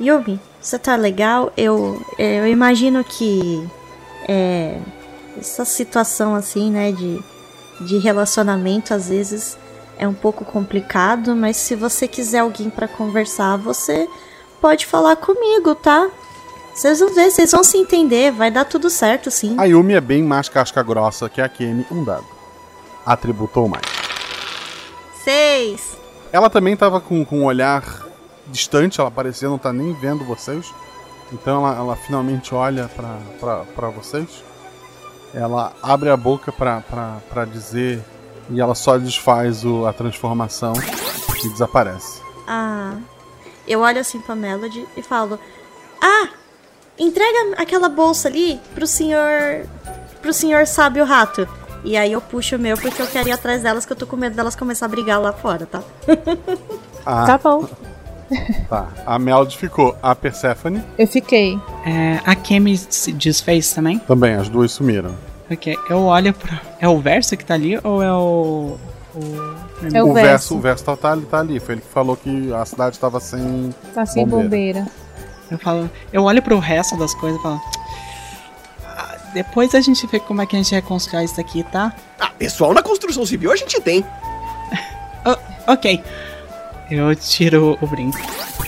Yumi, você tá legal? Eu, eu imagino que... É... Essa situação assim, né, de, de relacionamento às vezes é um pouco complicado, mas se você quiser alguém pra conversar, você pode falar comigo, tá? Vocês vão ver, vocês vão se entender, vai dar tudo certo, sim. A Yumi é bem mais casca grossa que a Akemi, um dado. Atributou mais. Seis. Ela também tava com, com um olhar distante, ela parecia não tá nem vendo vocês. Então ela, ela finalmente olha pra, pra, pra vocês. Ela abre a boca pra, pra, pra dizer e ela só desfaz o, a transformação e desaparece. Ah, eu olho assim pra Melody e falo: ah, entrega aquela bolsa ali pro senhor, pro senhor sábio rato. E aí eu puxo o meu porque eu quero ir atrás delas, que eu tô com medo delas começar a brigar lá fora, tá? Ah, tá bom. Tá, a Melody ficou. A Persephone? Eu fiquei. É, a Akemi se desfez também? Também, as duas sumiram. Ok, eu olho pra... É o Verso que tá ali ou é o... o... É o, o Verso. Verso. O Verso tá, tá, tá ali, foi ele que falou que a cidade tava sem... Tá sem bombeira. bombeira. Eu falo, eu olho pro resto das coisas e falo... Ah, depois a gente vê como é que a gente reconstrói isso aqui, tá? Ah, pessoal na construção civil a gente tem. o, ok. Eu tiro o brinco.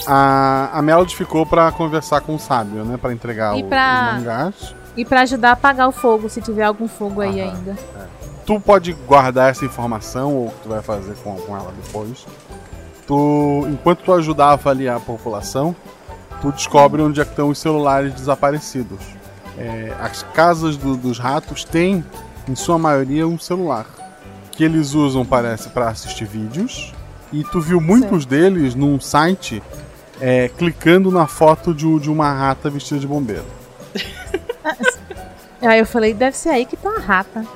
A, a Melody ficou pra conversar com o sábio, né? Pra entregar o, pra, os mangás. E pra ajudar a apagar o fogo, se tiver algum fogo. Aham, aí ainda. É. Tu pode guardar essa informação, ou tu vai fazer com, com ela depois. Tu, enquanto tu ajudar a avaliar a população, tu descobre onde é que estão os celulares desaparecidos. É, as casas do, dos ratos têm, em sua maioria, um celular. Que eles usam, parece, pra assistir vídeos. E tu viu muitos Sim. deles num site é, clicando na foto de, de uma rata vestida de bombeiro. Aí eu falei, deve ser aí que tá a rata.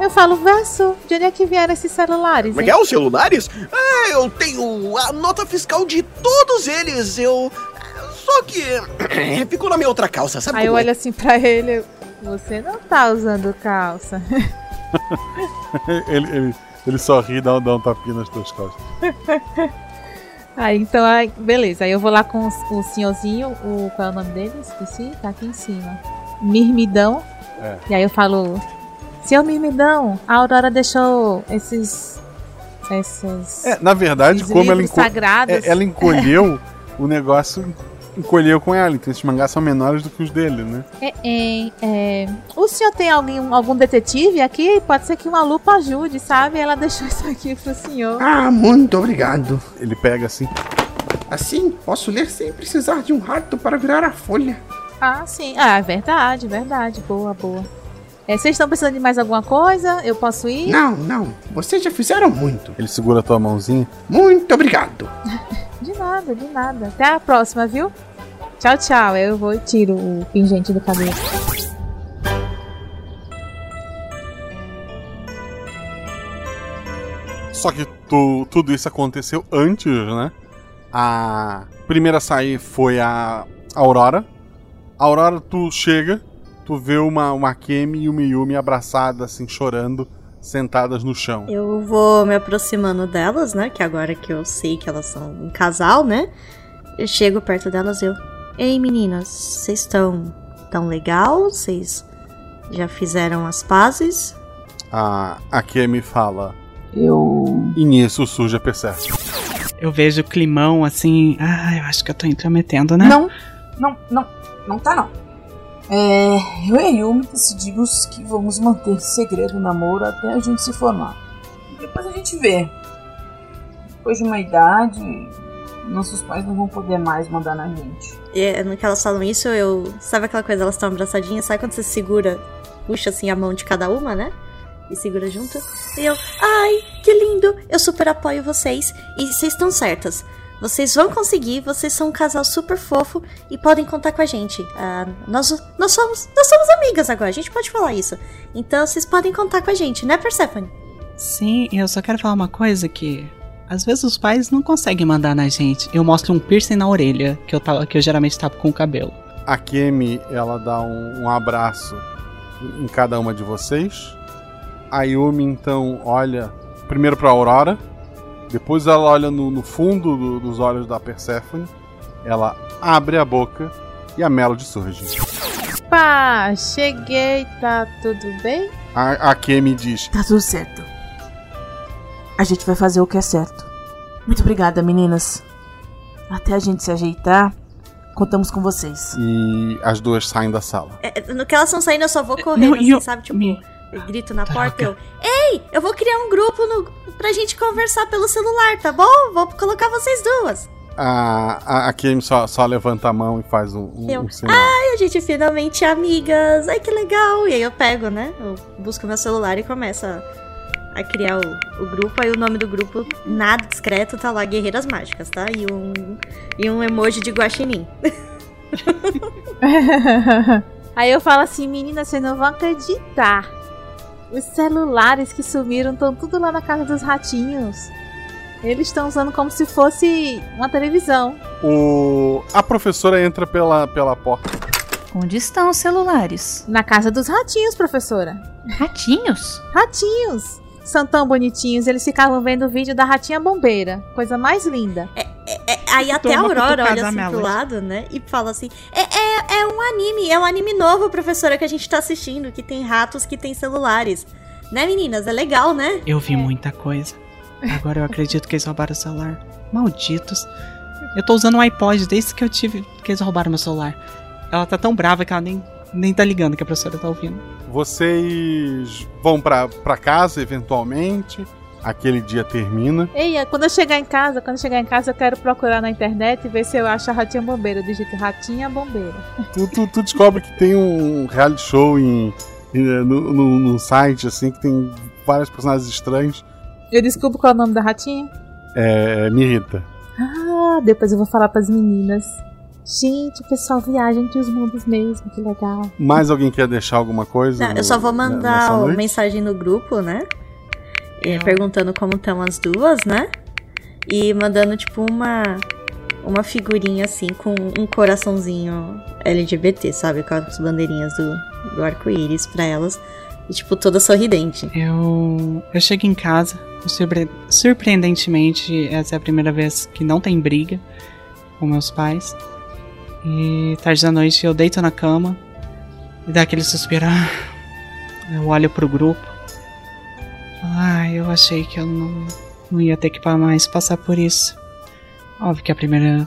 Eu falo, Verso, de onde é que vieram esses celulares? Como é que é, os celulares? É, eu tenho a nota fiscal de todos eles, eu... Só que ficou na minha outra calça, sabe? Aí eu é? olho assim pra ele, você não tá usando calça. ele... ele... Ele sorri e dá um, dá um tapinha nas tuas costas. Aí então, aí, beleza. Aí eu vou lá com o, o senhorzinho, o, qual é o nome dele? Esqueci, tá aqui em cima. Mirmidão. É. E aí eu falo, seu Mirmidão, a Aurora deixou esses... esses é, na verdade, como ela, enco- é, ela encolheu, o negócio encolheu com ela. Então esses mangás são menores do que os dele, né? É, é, é. O senhor tem alguém, algum detetive aqui? Pode ser que uma lupa ajude, sabe? Ela deixou isso aqui pro senhor. Ah, muito obrigado. Ele pega assim. Assim, posso ler sem precisar de um rato para virar a folha. Ah, sim. Ah, verdade, verdade. Boa, boa. É, vocês estão precisando de mais alguma coisa? Eu posso ir? Não, não. Vocês já fizeram muito. Ele segura a tua mãozinha. Muito obrigado. De nada, de nada. Até a próxima, viu? Tchau, tchau. Eu vou e tiro o pingente do cabelo. Só que tu, tudo isso aconteceu antes, né? A primeira a sair foi a Aurora. A Aurora, tu chega, tu vê uma, uma Akemi e uma Yumi abraçadas, assim, chorando, sentadas no chão. Eu vou me aproximando delas, né? Que agora que eu sei que elas são um casal, né? Eu chego perto delas e eu... Ei, meninas, vocês estão tão legal? Vocês já fizeram as pazes? Ah, a Akemi fala... Eu... E nisso surge a Persephone. Eu vejo o climão assim... Ah, eu acho que eu tô intrometendo, né? Não, não, não, não tá não. É, eu e Yumi decidimos que vamos manter segredo o namoro até a gente se formar. E depois a gente vê. depois de uma idade, nossos pais não vão poder mais mandar na gente. E no que elas falam isso, eu... Sabe aquela coisa, elas estão abraçadinhas, sabe quando você segura, puxa assim a mão de cada uma, né? E segura junto. E eu, ai, que lindo, eu super apoio vocês. E vocês estão certas. Vocês vão conseguir, vocês são um casal super fofo e podem contar com a gente. Ah, nós, nós, somos, nós somos amigas agora, a gente pode falar isso. Então vocês podem contar com a gente, né, Persephone? Sim, eu só quero falar uma coisa que... Às vezes os pais não conseguem mandar na gente. Eu mostro um piercing na orelha, que eu, que eu geralmente tapo com o cabelo. A Kemi, ela dá um, um abraço em cada uma de vocês. A Yumi, então, olha primeiro pra Aurora. Depois ela olha no, no fundo do, dos olhos da Persephone. Ela abre a boca e a Melody surge. Pá, cheguei, tá tudo bem? A, a Kemi diz: tá tudo certo. A gente vai fazer o que é certo. Muito obrigada, meninas. Até a gente se ajeitar, contamos com vocês. E as duas saem da sala. É, no que elas estão saindo, eu só vou correndo, não, assim, eu... sabe? Tipo, Me... eu grito na Caraca. porta e eu... Ei, eu vou criar um grupo no... pra gente conversar pelo celular, tá bom? Vou colocar vocês duas. A, a, a Kim só, só levanta a mão e faz um, um, eu, um sinal. Ai, a gente finalmente é amigas. Ai, que legal. E aí eu pego, né? Eu busco meu celular e começo a... a criar o, o grupo, aí o nome do grupo, nada discreto, tá lá, Guerreiras Mágicas, tá? E um, e um emoji de guaxinim. Aí eu falo assim, menina, vocês não vão acreditar. Os celulares que sumiram estão tudo lá na casa dos ratinhos. Eles estão usando como se fosse uma televisão. O... A professora entra pela, pela porta. Onde estão os celulares? Na casa dos ratinhos, professora. Ratinhos? Ratinhos! São tão bonitinhos, eles ficavam vendo o vídeo da ratinha bombeira. Coisa mais linda. É, é, é, aí até a Aurora olha assim pro lado, né? E fala assim, é, é, é um anime, é um anime novo, professora, que a gente tá assistindo, que tem ratos, que tem celulares. Né, meninas? É legal, né? Eu vi é. muita coisa. Agora eu acredito que eles roubaram o celular. Malditos. Eu tô usando um iPod desde que eu tive, que eles roubaram meu celular. Ela tá tão brava que ela nem... Nem tá ligando que a professora tá ouvindo. Vocês vão pra, pra casa, eventualmente. Aquele dia termina. Ei, quando eu chegar em casa, quando eu chegar em casa, eu quero procurar na internet e ver se eu acho a ratinha bombeira. Eu digito ratinha bombeira. Tu, tu, tu descobre que tem um reality show em, em, no, no, no site, assim, que tem vários personagens estranhos. Eu descubro qual é o nome da ratinha? É, Mirita. Ah, depois eu vou falar pras meninas. Gente, o pessoal viaja entre os mundos mesmo, que legal. Mais alguém quer deixar alguma coisa? Não, no, eu só vou mandar uma mensagem no grupo, né? É, perguntando como estão as duas, né? E mandando, tipo, uma, uma figurinha, assim, com um coraçãozinho L G B T, sabe? Com as bandeirinhas do, do arco-íris pra elas. E, tipo, toda sorridente. Eu, eu chego em casa, surpre- surpreendentemente, essa é a primeira vez que não tem briga com meus pais. E tarde da noite eu deito na cama e dá aquele suspirar. Eu olho pro grupo. Ah, eu achei que eu não, não ia ter que mais passar por isso. Óbvio que a primeira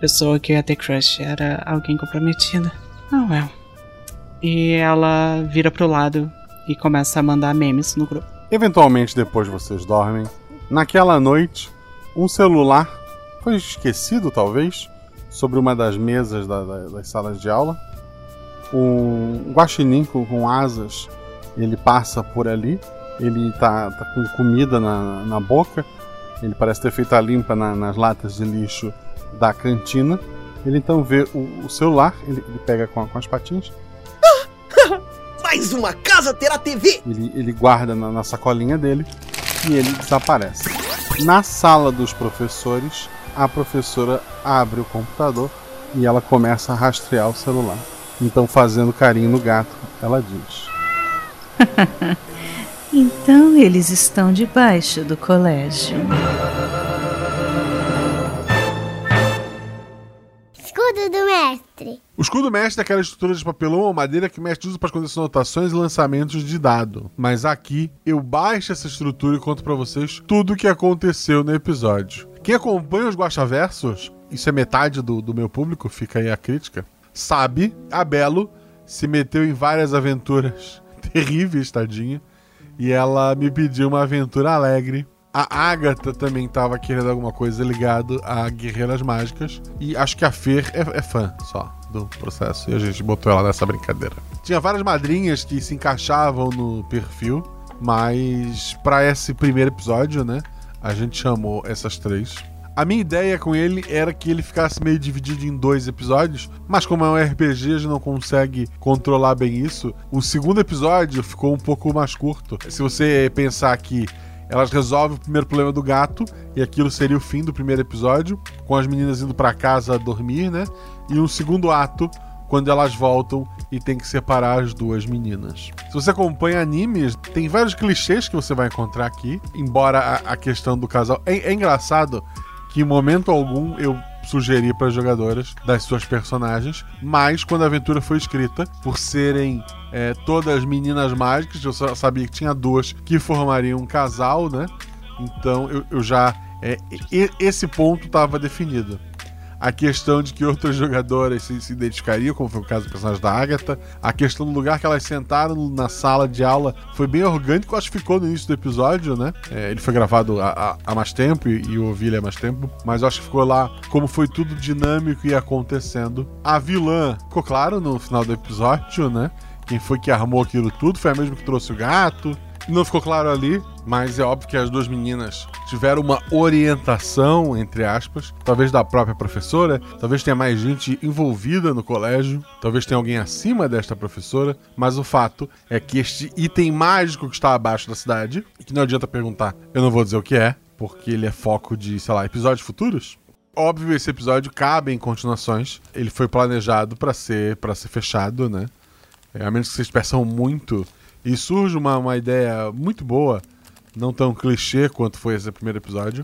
pessoa que eu ia ter crush era alguém comprometida. Ah, well. E ela vira pro lado e começa a mandar memes no grupo. Eventualmente depois vocês dormem. Naquela noite, um celular foi esquecido, talvez, sobre uma das mesas da, da, das salas de aula. Um guaxinim com, com asas, ele passa por ali, ele tá, tá com comida na, na boca, ele parece ter feito a limpa na, nas latas de lixo da cantina. Ele então vê o, o celular, ele, ele pega com, com as patinhas. Mais uma casa terá T V! Ele, ele guarda na, na sacolinha dele e ele desaparece. Na sala dos professores, a professora abre o computador e ela começa a rastrear o celular. Então, fazendo carinho no gato, ela diz: então eles estão debaixo do colégio. Escudo do mestre. O escudo mestre é aquela estrutura de papelão ou madeira que o mestre usa para esconder suas anotações e lançamentos de dado. Mas aqui, eu baixo essa estrutura e conto para vocês tudo o que aconteceu no episódio. Quem acompanha os Guaxaversos, isso é metade do, do meu público, fica aí a crítica, sabe, a Bello se meteu em várias aventuras terríveis, tadinha, e ela me pediu uma aventura alegre A Agatha também tava querendo alguma coisa ligado a Guerreiras Mágicas. E acho que a Fer é, é fã só do processo. E a gente botou ela nessa brincadeira. Tinha várias madrinhas que se encaixavam no perfil. Mas pra esse primeiro episódio, né, a gente chamou essas três. A minha ideia com ele era que ele ficasse meio dividido em dois episódios, mas como é um R P G, a gente não consegue controlar bem isso. O segundo episódio ficou um pouco mais curto. Se você pensar que elas resolvem o primeiro problema do gato, e aquilo seria o fim do primeiro episódio, com as meninas indo pra casa dormir, né? E um segundo ato, quando elas voltam e tem que separar as duas meninas. Se você acompanha animes, tem vários clichês que você vai encontrar aqui, embora a, a questão do casal... É, é engraçado que em momento algum eu sugeri para as jogadoras das suas personagens, mas quando a aventura foi escrita, por serem é, todas meninas mágicas, eu só sabia que tinha duas que formariam um casal, né? Então eu, eu já... É, esse ponto estava definido. A questão de que outras jogadoras se, se identificariam, como foi o caso do personagem da Agatha. A questão do lugar que elas sentaram na sala de aula foi bem orgânico, acho que ficou no início do episódio, né? É, ele foi gravado há, há mais tempo e, e eu ouvi ele há mais tempo, mas acho que ficou lá como foi tudo dinâmico e acontecendo. A vilã ficou claro no final do episódio, né? Quem foi que armou aquilo tudo, foi a mesma que trouxe o gato. Não ficou claro ali, mas é óbvio que as duas meninas tiveram uma orientação, entre aspas, talvez da própria professora, talvez tenha mais gente envolvida no colégio, talvez tenha alguém acima desta professora, mas o fato é que este item mágico que está abaixo da cidade, que não adianta perguntar, eu não vou dizer o que é, porque ele é foco de, sei lá, episódios futuros. Óbvio, esse episódio cabe em continuações, ele foi planejado para ser, para ser fechado, né? É, a menos que vocês peçam muito... E surge uma, uma ideia muito boa, não tão clichê quanto foi esse primeiro episódio.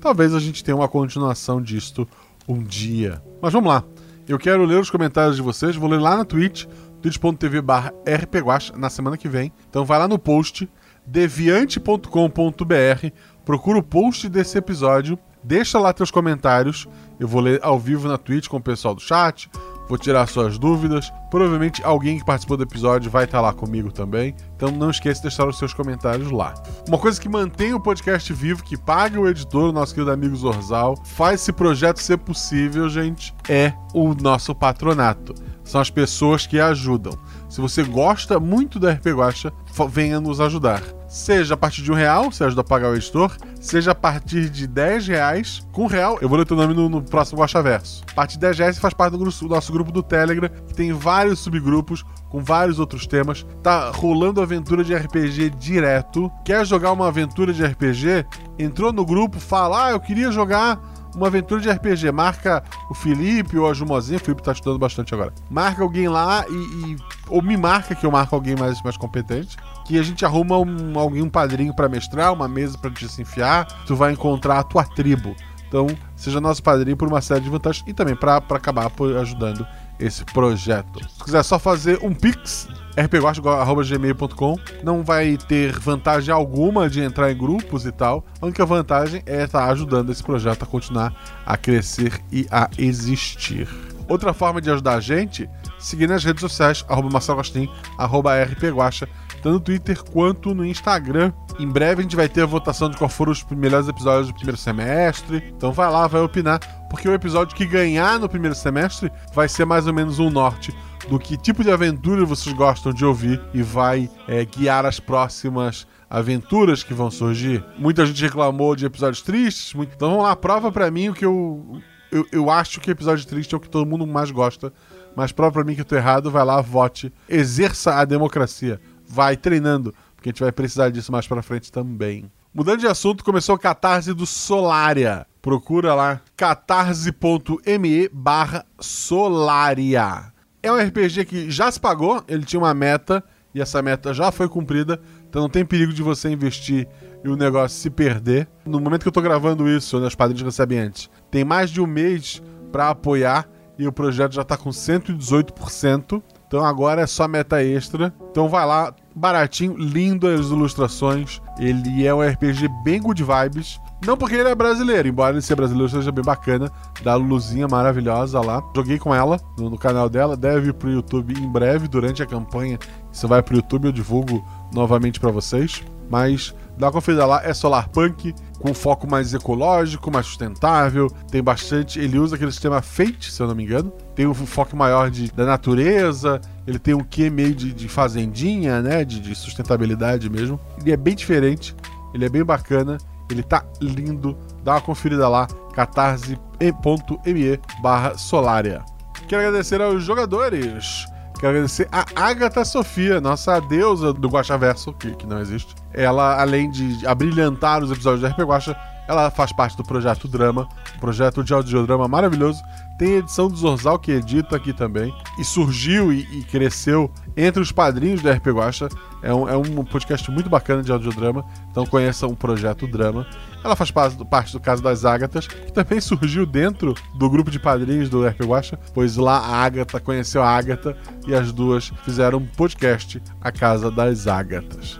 Talvez a gente tenha uma continuação disto um dia. Mas vamos lá. Eu quero ler os comentários de vocês. Vou ler lá na Twitch, twitch ponto tv barra R P Guax, na semana que vem. Então vai lá no post, deviante ponto com ponto br, procura o post desse episódio, deixa lá teus comentários. Eu vou ler ao vivo na Twitch com o pessoal do chat. Vou tirar suas dúvidas. Provavelmente alguém que participou do episódio vai estar lá comigo também. Então não esqueça de deixar os seus comentários lá. Uma coisa que mantém o podcast vivo, que paga o editor, o nosso querido amigo Zorzal, faz esse projeto ser possível, gente, é o nosso patronato. São as pessoas que ajudam. Se você gosta muito da RPGuaxa, venha nos ajudar. Seja a partir de um real, você ajuda a pagar o editor. Seja a partir de dez reais. Com um real, eu vou ler teu nome no, no próximo Guaxaverso. A partir de dez reais você faz parte do nosso grupo do Telegram, que tem vários subgrupos com vários outros temas. Tá rolando aventura de R P G direto. Quer jogar uma aventura de R P G? Entrou no grupo, fala, ah, eu queria jogar uma aventura de R P G. Marca o Felipe ou a Jumozinha. O Felipe tá estudando bastante agora. Marca alguém lá e... e ou me marca, que eu marco alguém mais, mais competente. Que a gente arruma um, alguém, um padrinho pra mestrar, uma mesa pra te se enfiar. Tu vai encontrar a tua tribo. Então, seja nosso padrinho por uma série de vantagens. E também pra, pra acabar ajudando esse projeto. Se quiser só fazer um pix, r p guax arroba gmail ponto com. Não vai ter vantagem alguma de entrar em grupos e tal. A única vantagem é estar ajudando esse projeto a continuar a crescer e a existir. Outra forma de ajudar a gente, seguir nas redes sociais, arroba Marcelo Agostinho, arroba rpguaxa, tanto no Twitter quanto no Instagram. Em breve a gente vai ter a votação de qual foram os melhores episódios do primeiro semestre. Então vai lá, vai opinar, porque o episódio que ganhar no primeiro semestre vai ser mais ou menos um norte do que tipo de aventura vocês gostam de ouvir e vai é, guiar as próximas aventuras que vão surgir. Muita gente reclamou de episódios tristes, muito... então vamos lá, prova pra mim o que eu... Eu, eu acho que episódio triste é o que todo mundo mais gosta, mas prova pra mim que eu tô errado, vai lá, vote, exerça a democracia, vai treinando, porque a gente vai precisar disso mais pra frente também. Mudando de assunto, começou a catarse do Solaria. Procura lá, catarse ponto me barra Solaria. É um R P G que já se pagou, ele tinha uma meta, e essa meta já foi cumprida, então não tem perigo de você investir e o negócio se perder. No momento que eu tô gravando isso, né, os padrinhos recebem antes. Tem mais de um mês pra apoiar e o projeto já tá com cento e dezoito por cento. Então agora é só meta extra. Então vai lá, baratinho, lindo as ilustrações. Ele é um R P G bem good vibes. Não porque ele é brasileiro, embora ele seja brasileiro, seja bem bacana. Da Luluzinha maravilhosa lá. Joguei com ela no, no canal dela. Deve ir pro YouTube em breve, durante a campanha. Você vai pro YouTube, eu divulgo novamente pra vocês. mas dá uma conferida lá, é solar punk, com foco mais ecológico, mais sustentável, tem bastante, ele usa aquele sistema Fate, se eu não me engano, tem um foco maior de, da natureza, ele tem um quê meio de, de fazendinha, né, de, de sustentabilidade mesmo, ele é bem diferente, ele é bem bacana, ele tá lindo, dá uma conferida lá, catarse ponto me barra solaria. Quero agradecer aos jogadores. Quero agradecer a Agatha Sofia, nossa deusa do Guaxaverso, que, que não existe. Ela, além de abrilhantar os episódios da R P Guaxa, ela faz parte do Projeto Drama, um projeto de audiodrama maravilhoso. Tem a edição do Zorzal, que edita aqui também. E surgiu e, e cresceu entre os padrinhos da R P Guaxa. É um, é um podcast muito bacana de audiodrama, então conheça o Projeto Drama. Ela faz parte do Casa das Ágatas, que também surgiu dentro do grupo de padrinhos do R P Guaxa, pois lá a Agatha conheceu a Agatha e as duas fizeram um podcast, a Casa das Ágatas.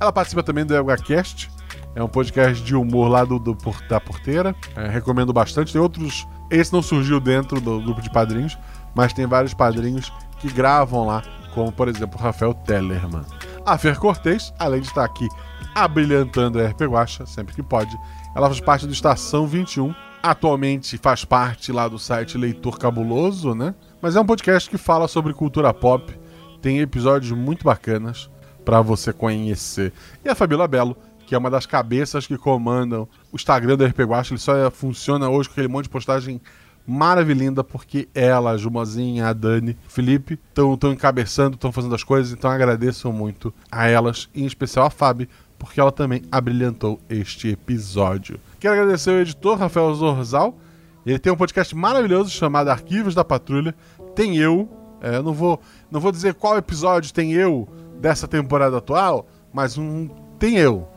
Ela participa também do EgoCast, é um podcast de humor lá do, do, da Porteira, é, recomendo bastante. Tem outros, esse não surgiu dentro do grupo de padrinhos, mas tem vários padrinhos que gravam lá, como por exemplo Rafael Tellerman. A Fer Cortez, além de estar aqui abrilhantando a R P Guaxa sempre que pode, ela faz parte do Estação vinte e um, atualmente faz parte lá do site Leitor Cabuloso, né? Mas é um podcast que fala sobre cultura pop, tem episódios muito bacanas para você conhecer. E a Fabiola Bello, que é uma das cabeças que comandam o Instagram da R P Guaxa, ele só funciona hoje com aquele monte de postagem maravilhosa, porque ela, a Jumozinha, a Dani, o Felipe, estão encabeçando, estão fazendo as coisas, então agradeço muito a elas, em especial a Fábio, porque ela também abrilhantou este episódio. Quero agradecer ao editor Rafael Zorzal, ele tem um podcast maravilhoso chamado Arquivos da Patrulha, tem eu, é, eu não vou, não vou dizer qual episódio tem eu dessa temporada atual, mas um tem eu,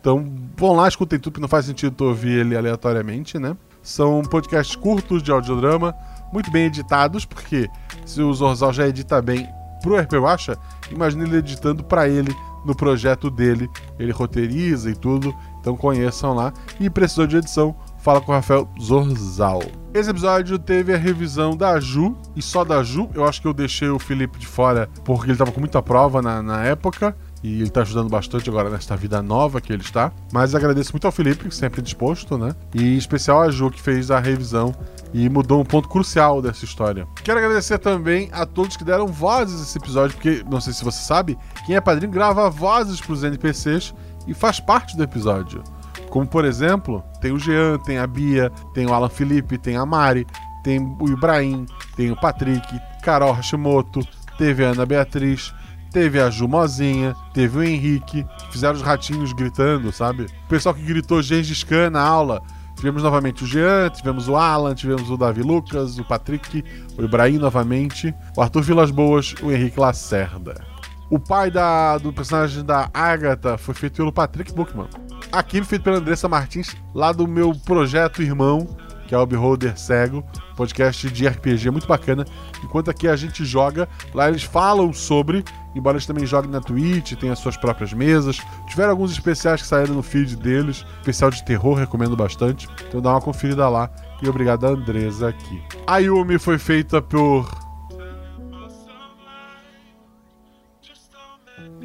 então vão lá, escutem tudo, que não faz sentido tu ouvir ele aleatoriamente, né? São podcasts curtos de audiodrama, muito bem editados, porque se o Zorzal já edita bem pro R P Guaxa, imagina ele editando para ele no projeto dele. Ele roteiriza e tudo, então conheçam lá. E precisou de edição, fala com o Rafael Zorzal. Esse episódio teve a revisão da Ju, e só da Ju. Eu acho que eu deixei o Felipe de fora porque ele tava com muita prova na, na época. E ele tá ajudando bastante agora nesta vida nova que ele está. Mas agradeço muito ao Felipe, sempre disposto, né? E em especial a Ju, que fez a revisão e mudou um ponto crucial dessa história. Quero agradecer também a todos que deram vozes nesse episódio, porque, não sei se você sabe, quem é padrinho grava vozes pros N P Cs e faz parte do episódio. Como, por exemplo, tem o Jean, tem a Bia, tem o Alan Felipe, tem a Mari, tem o Ibrahim, tem o Patrick, Carol Hashimoto, teve a Ana Beatriz, teve a Jumozinha, teve o Henrique, fizeram os ratinhos gritando, sabe? O pessoal que gritou Gengis Khan na aula. Tivemos novamente o Jean, tivemos o Alan, tivemos o Davi Lucas, o Patrick, o Ibrahim novamente, o Arthur Vilas Boas, o Henrique Lacerda. O pai da, do personagem da Agatha foi feito pelo Patrick Bookman. Aqui feito pela Andressa Martins, lá do meu projeto irmão, que é o Beholder Cego, podcast de R P G muito bacana. Enquanto aqui a gente joga, lá eles falam sobre, embora eles também joguem na Twitch, tem as suas próprias mesas. Tiveram alguns especiais que saíram no feed deles, especial de terror, recomendo bastante. Então dá uma conferida lá e obrigado a Andresa aqui. A Yumi foi feita por...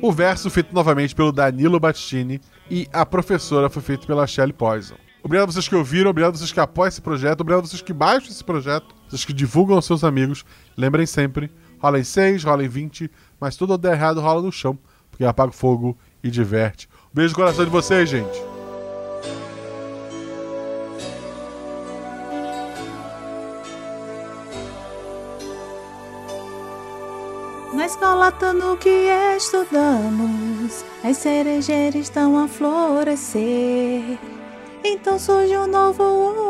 O Verso feito novamente pelo Danilo Battini e a Professora foi feita pela Shelley Poison. Obrigado a vocês que ouviram, obrigado a vocês que apoiam esse projeto, obrigado a vocês que baixam esse projeto, vocês que divulgam aos seus amigos. Lembrem sempre, rola em seis, rola em vinte, mas tudo der errado rola no chão, porque apaga o fogo e diverte. Um beijo no coração de vocês, gente! Na escola Tanuki estudamos, as cerejeiras estão a florescer. Então surge um novo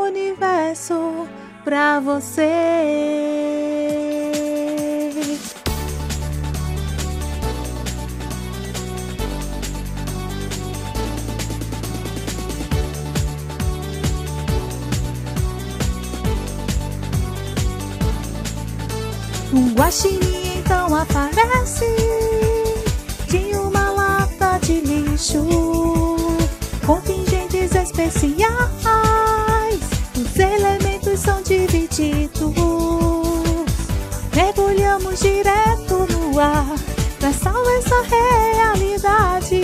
universo pra você. Um guaxinim então aparece de uma lata de lixo com pingentes especiais, os elementos são divididos. Mergulhamos direto no ar pra salvar essa realidade.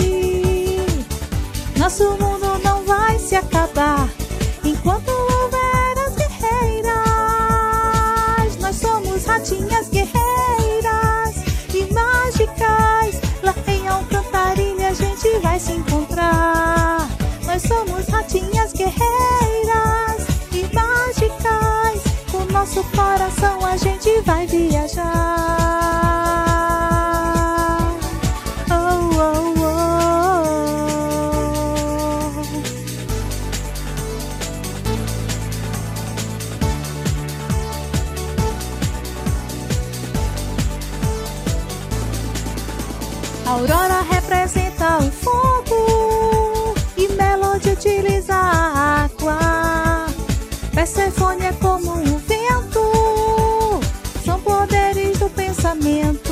nosso coração a gente vai viajar. Oh, oh, oh. A Aurora representa o fogo e Melody utiliza a água. Persephone é como um vento, são poderes do pensamento.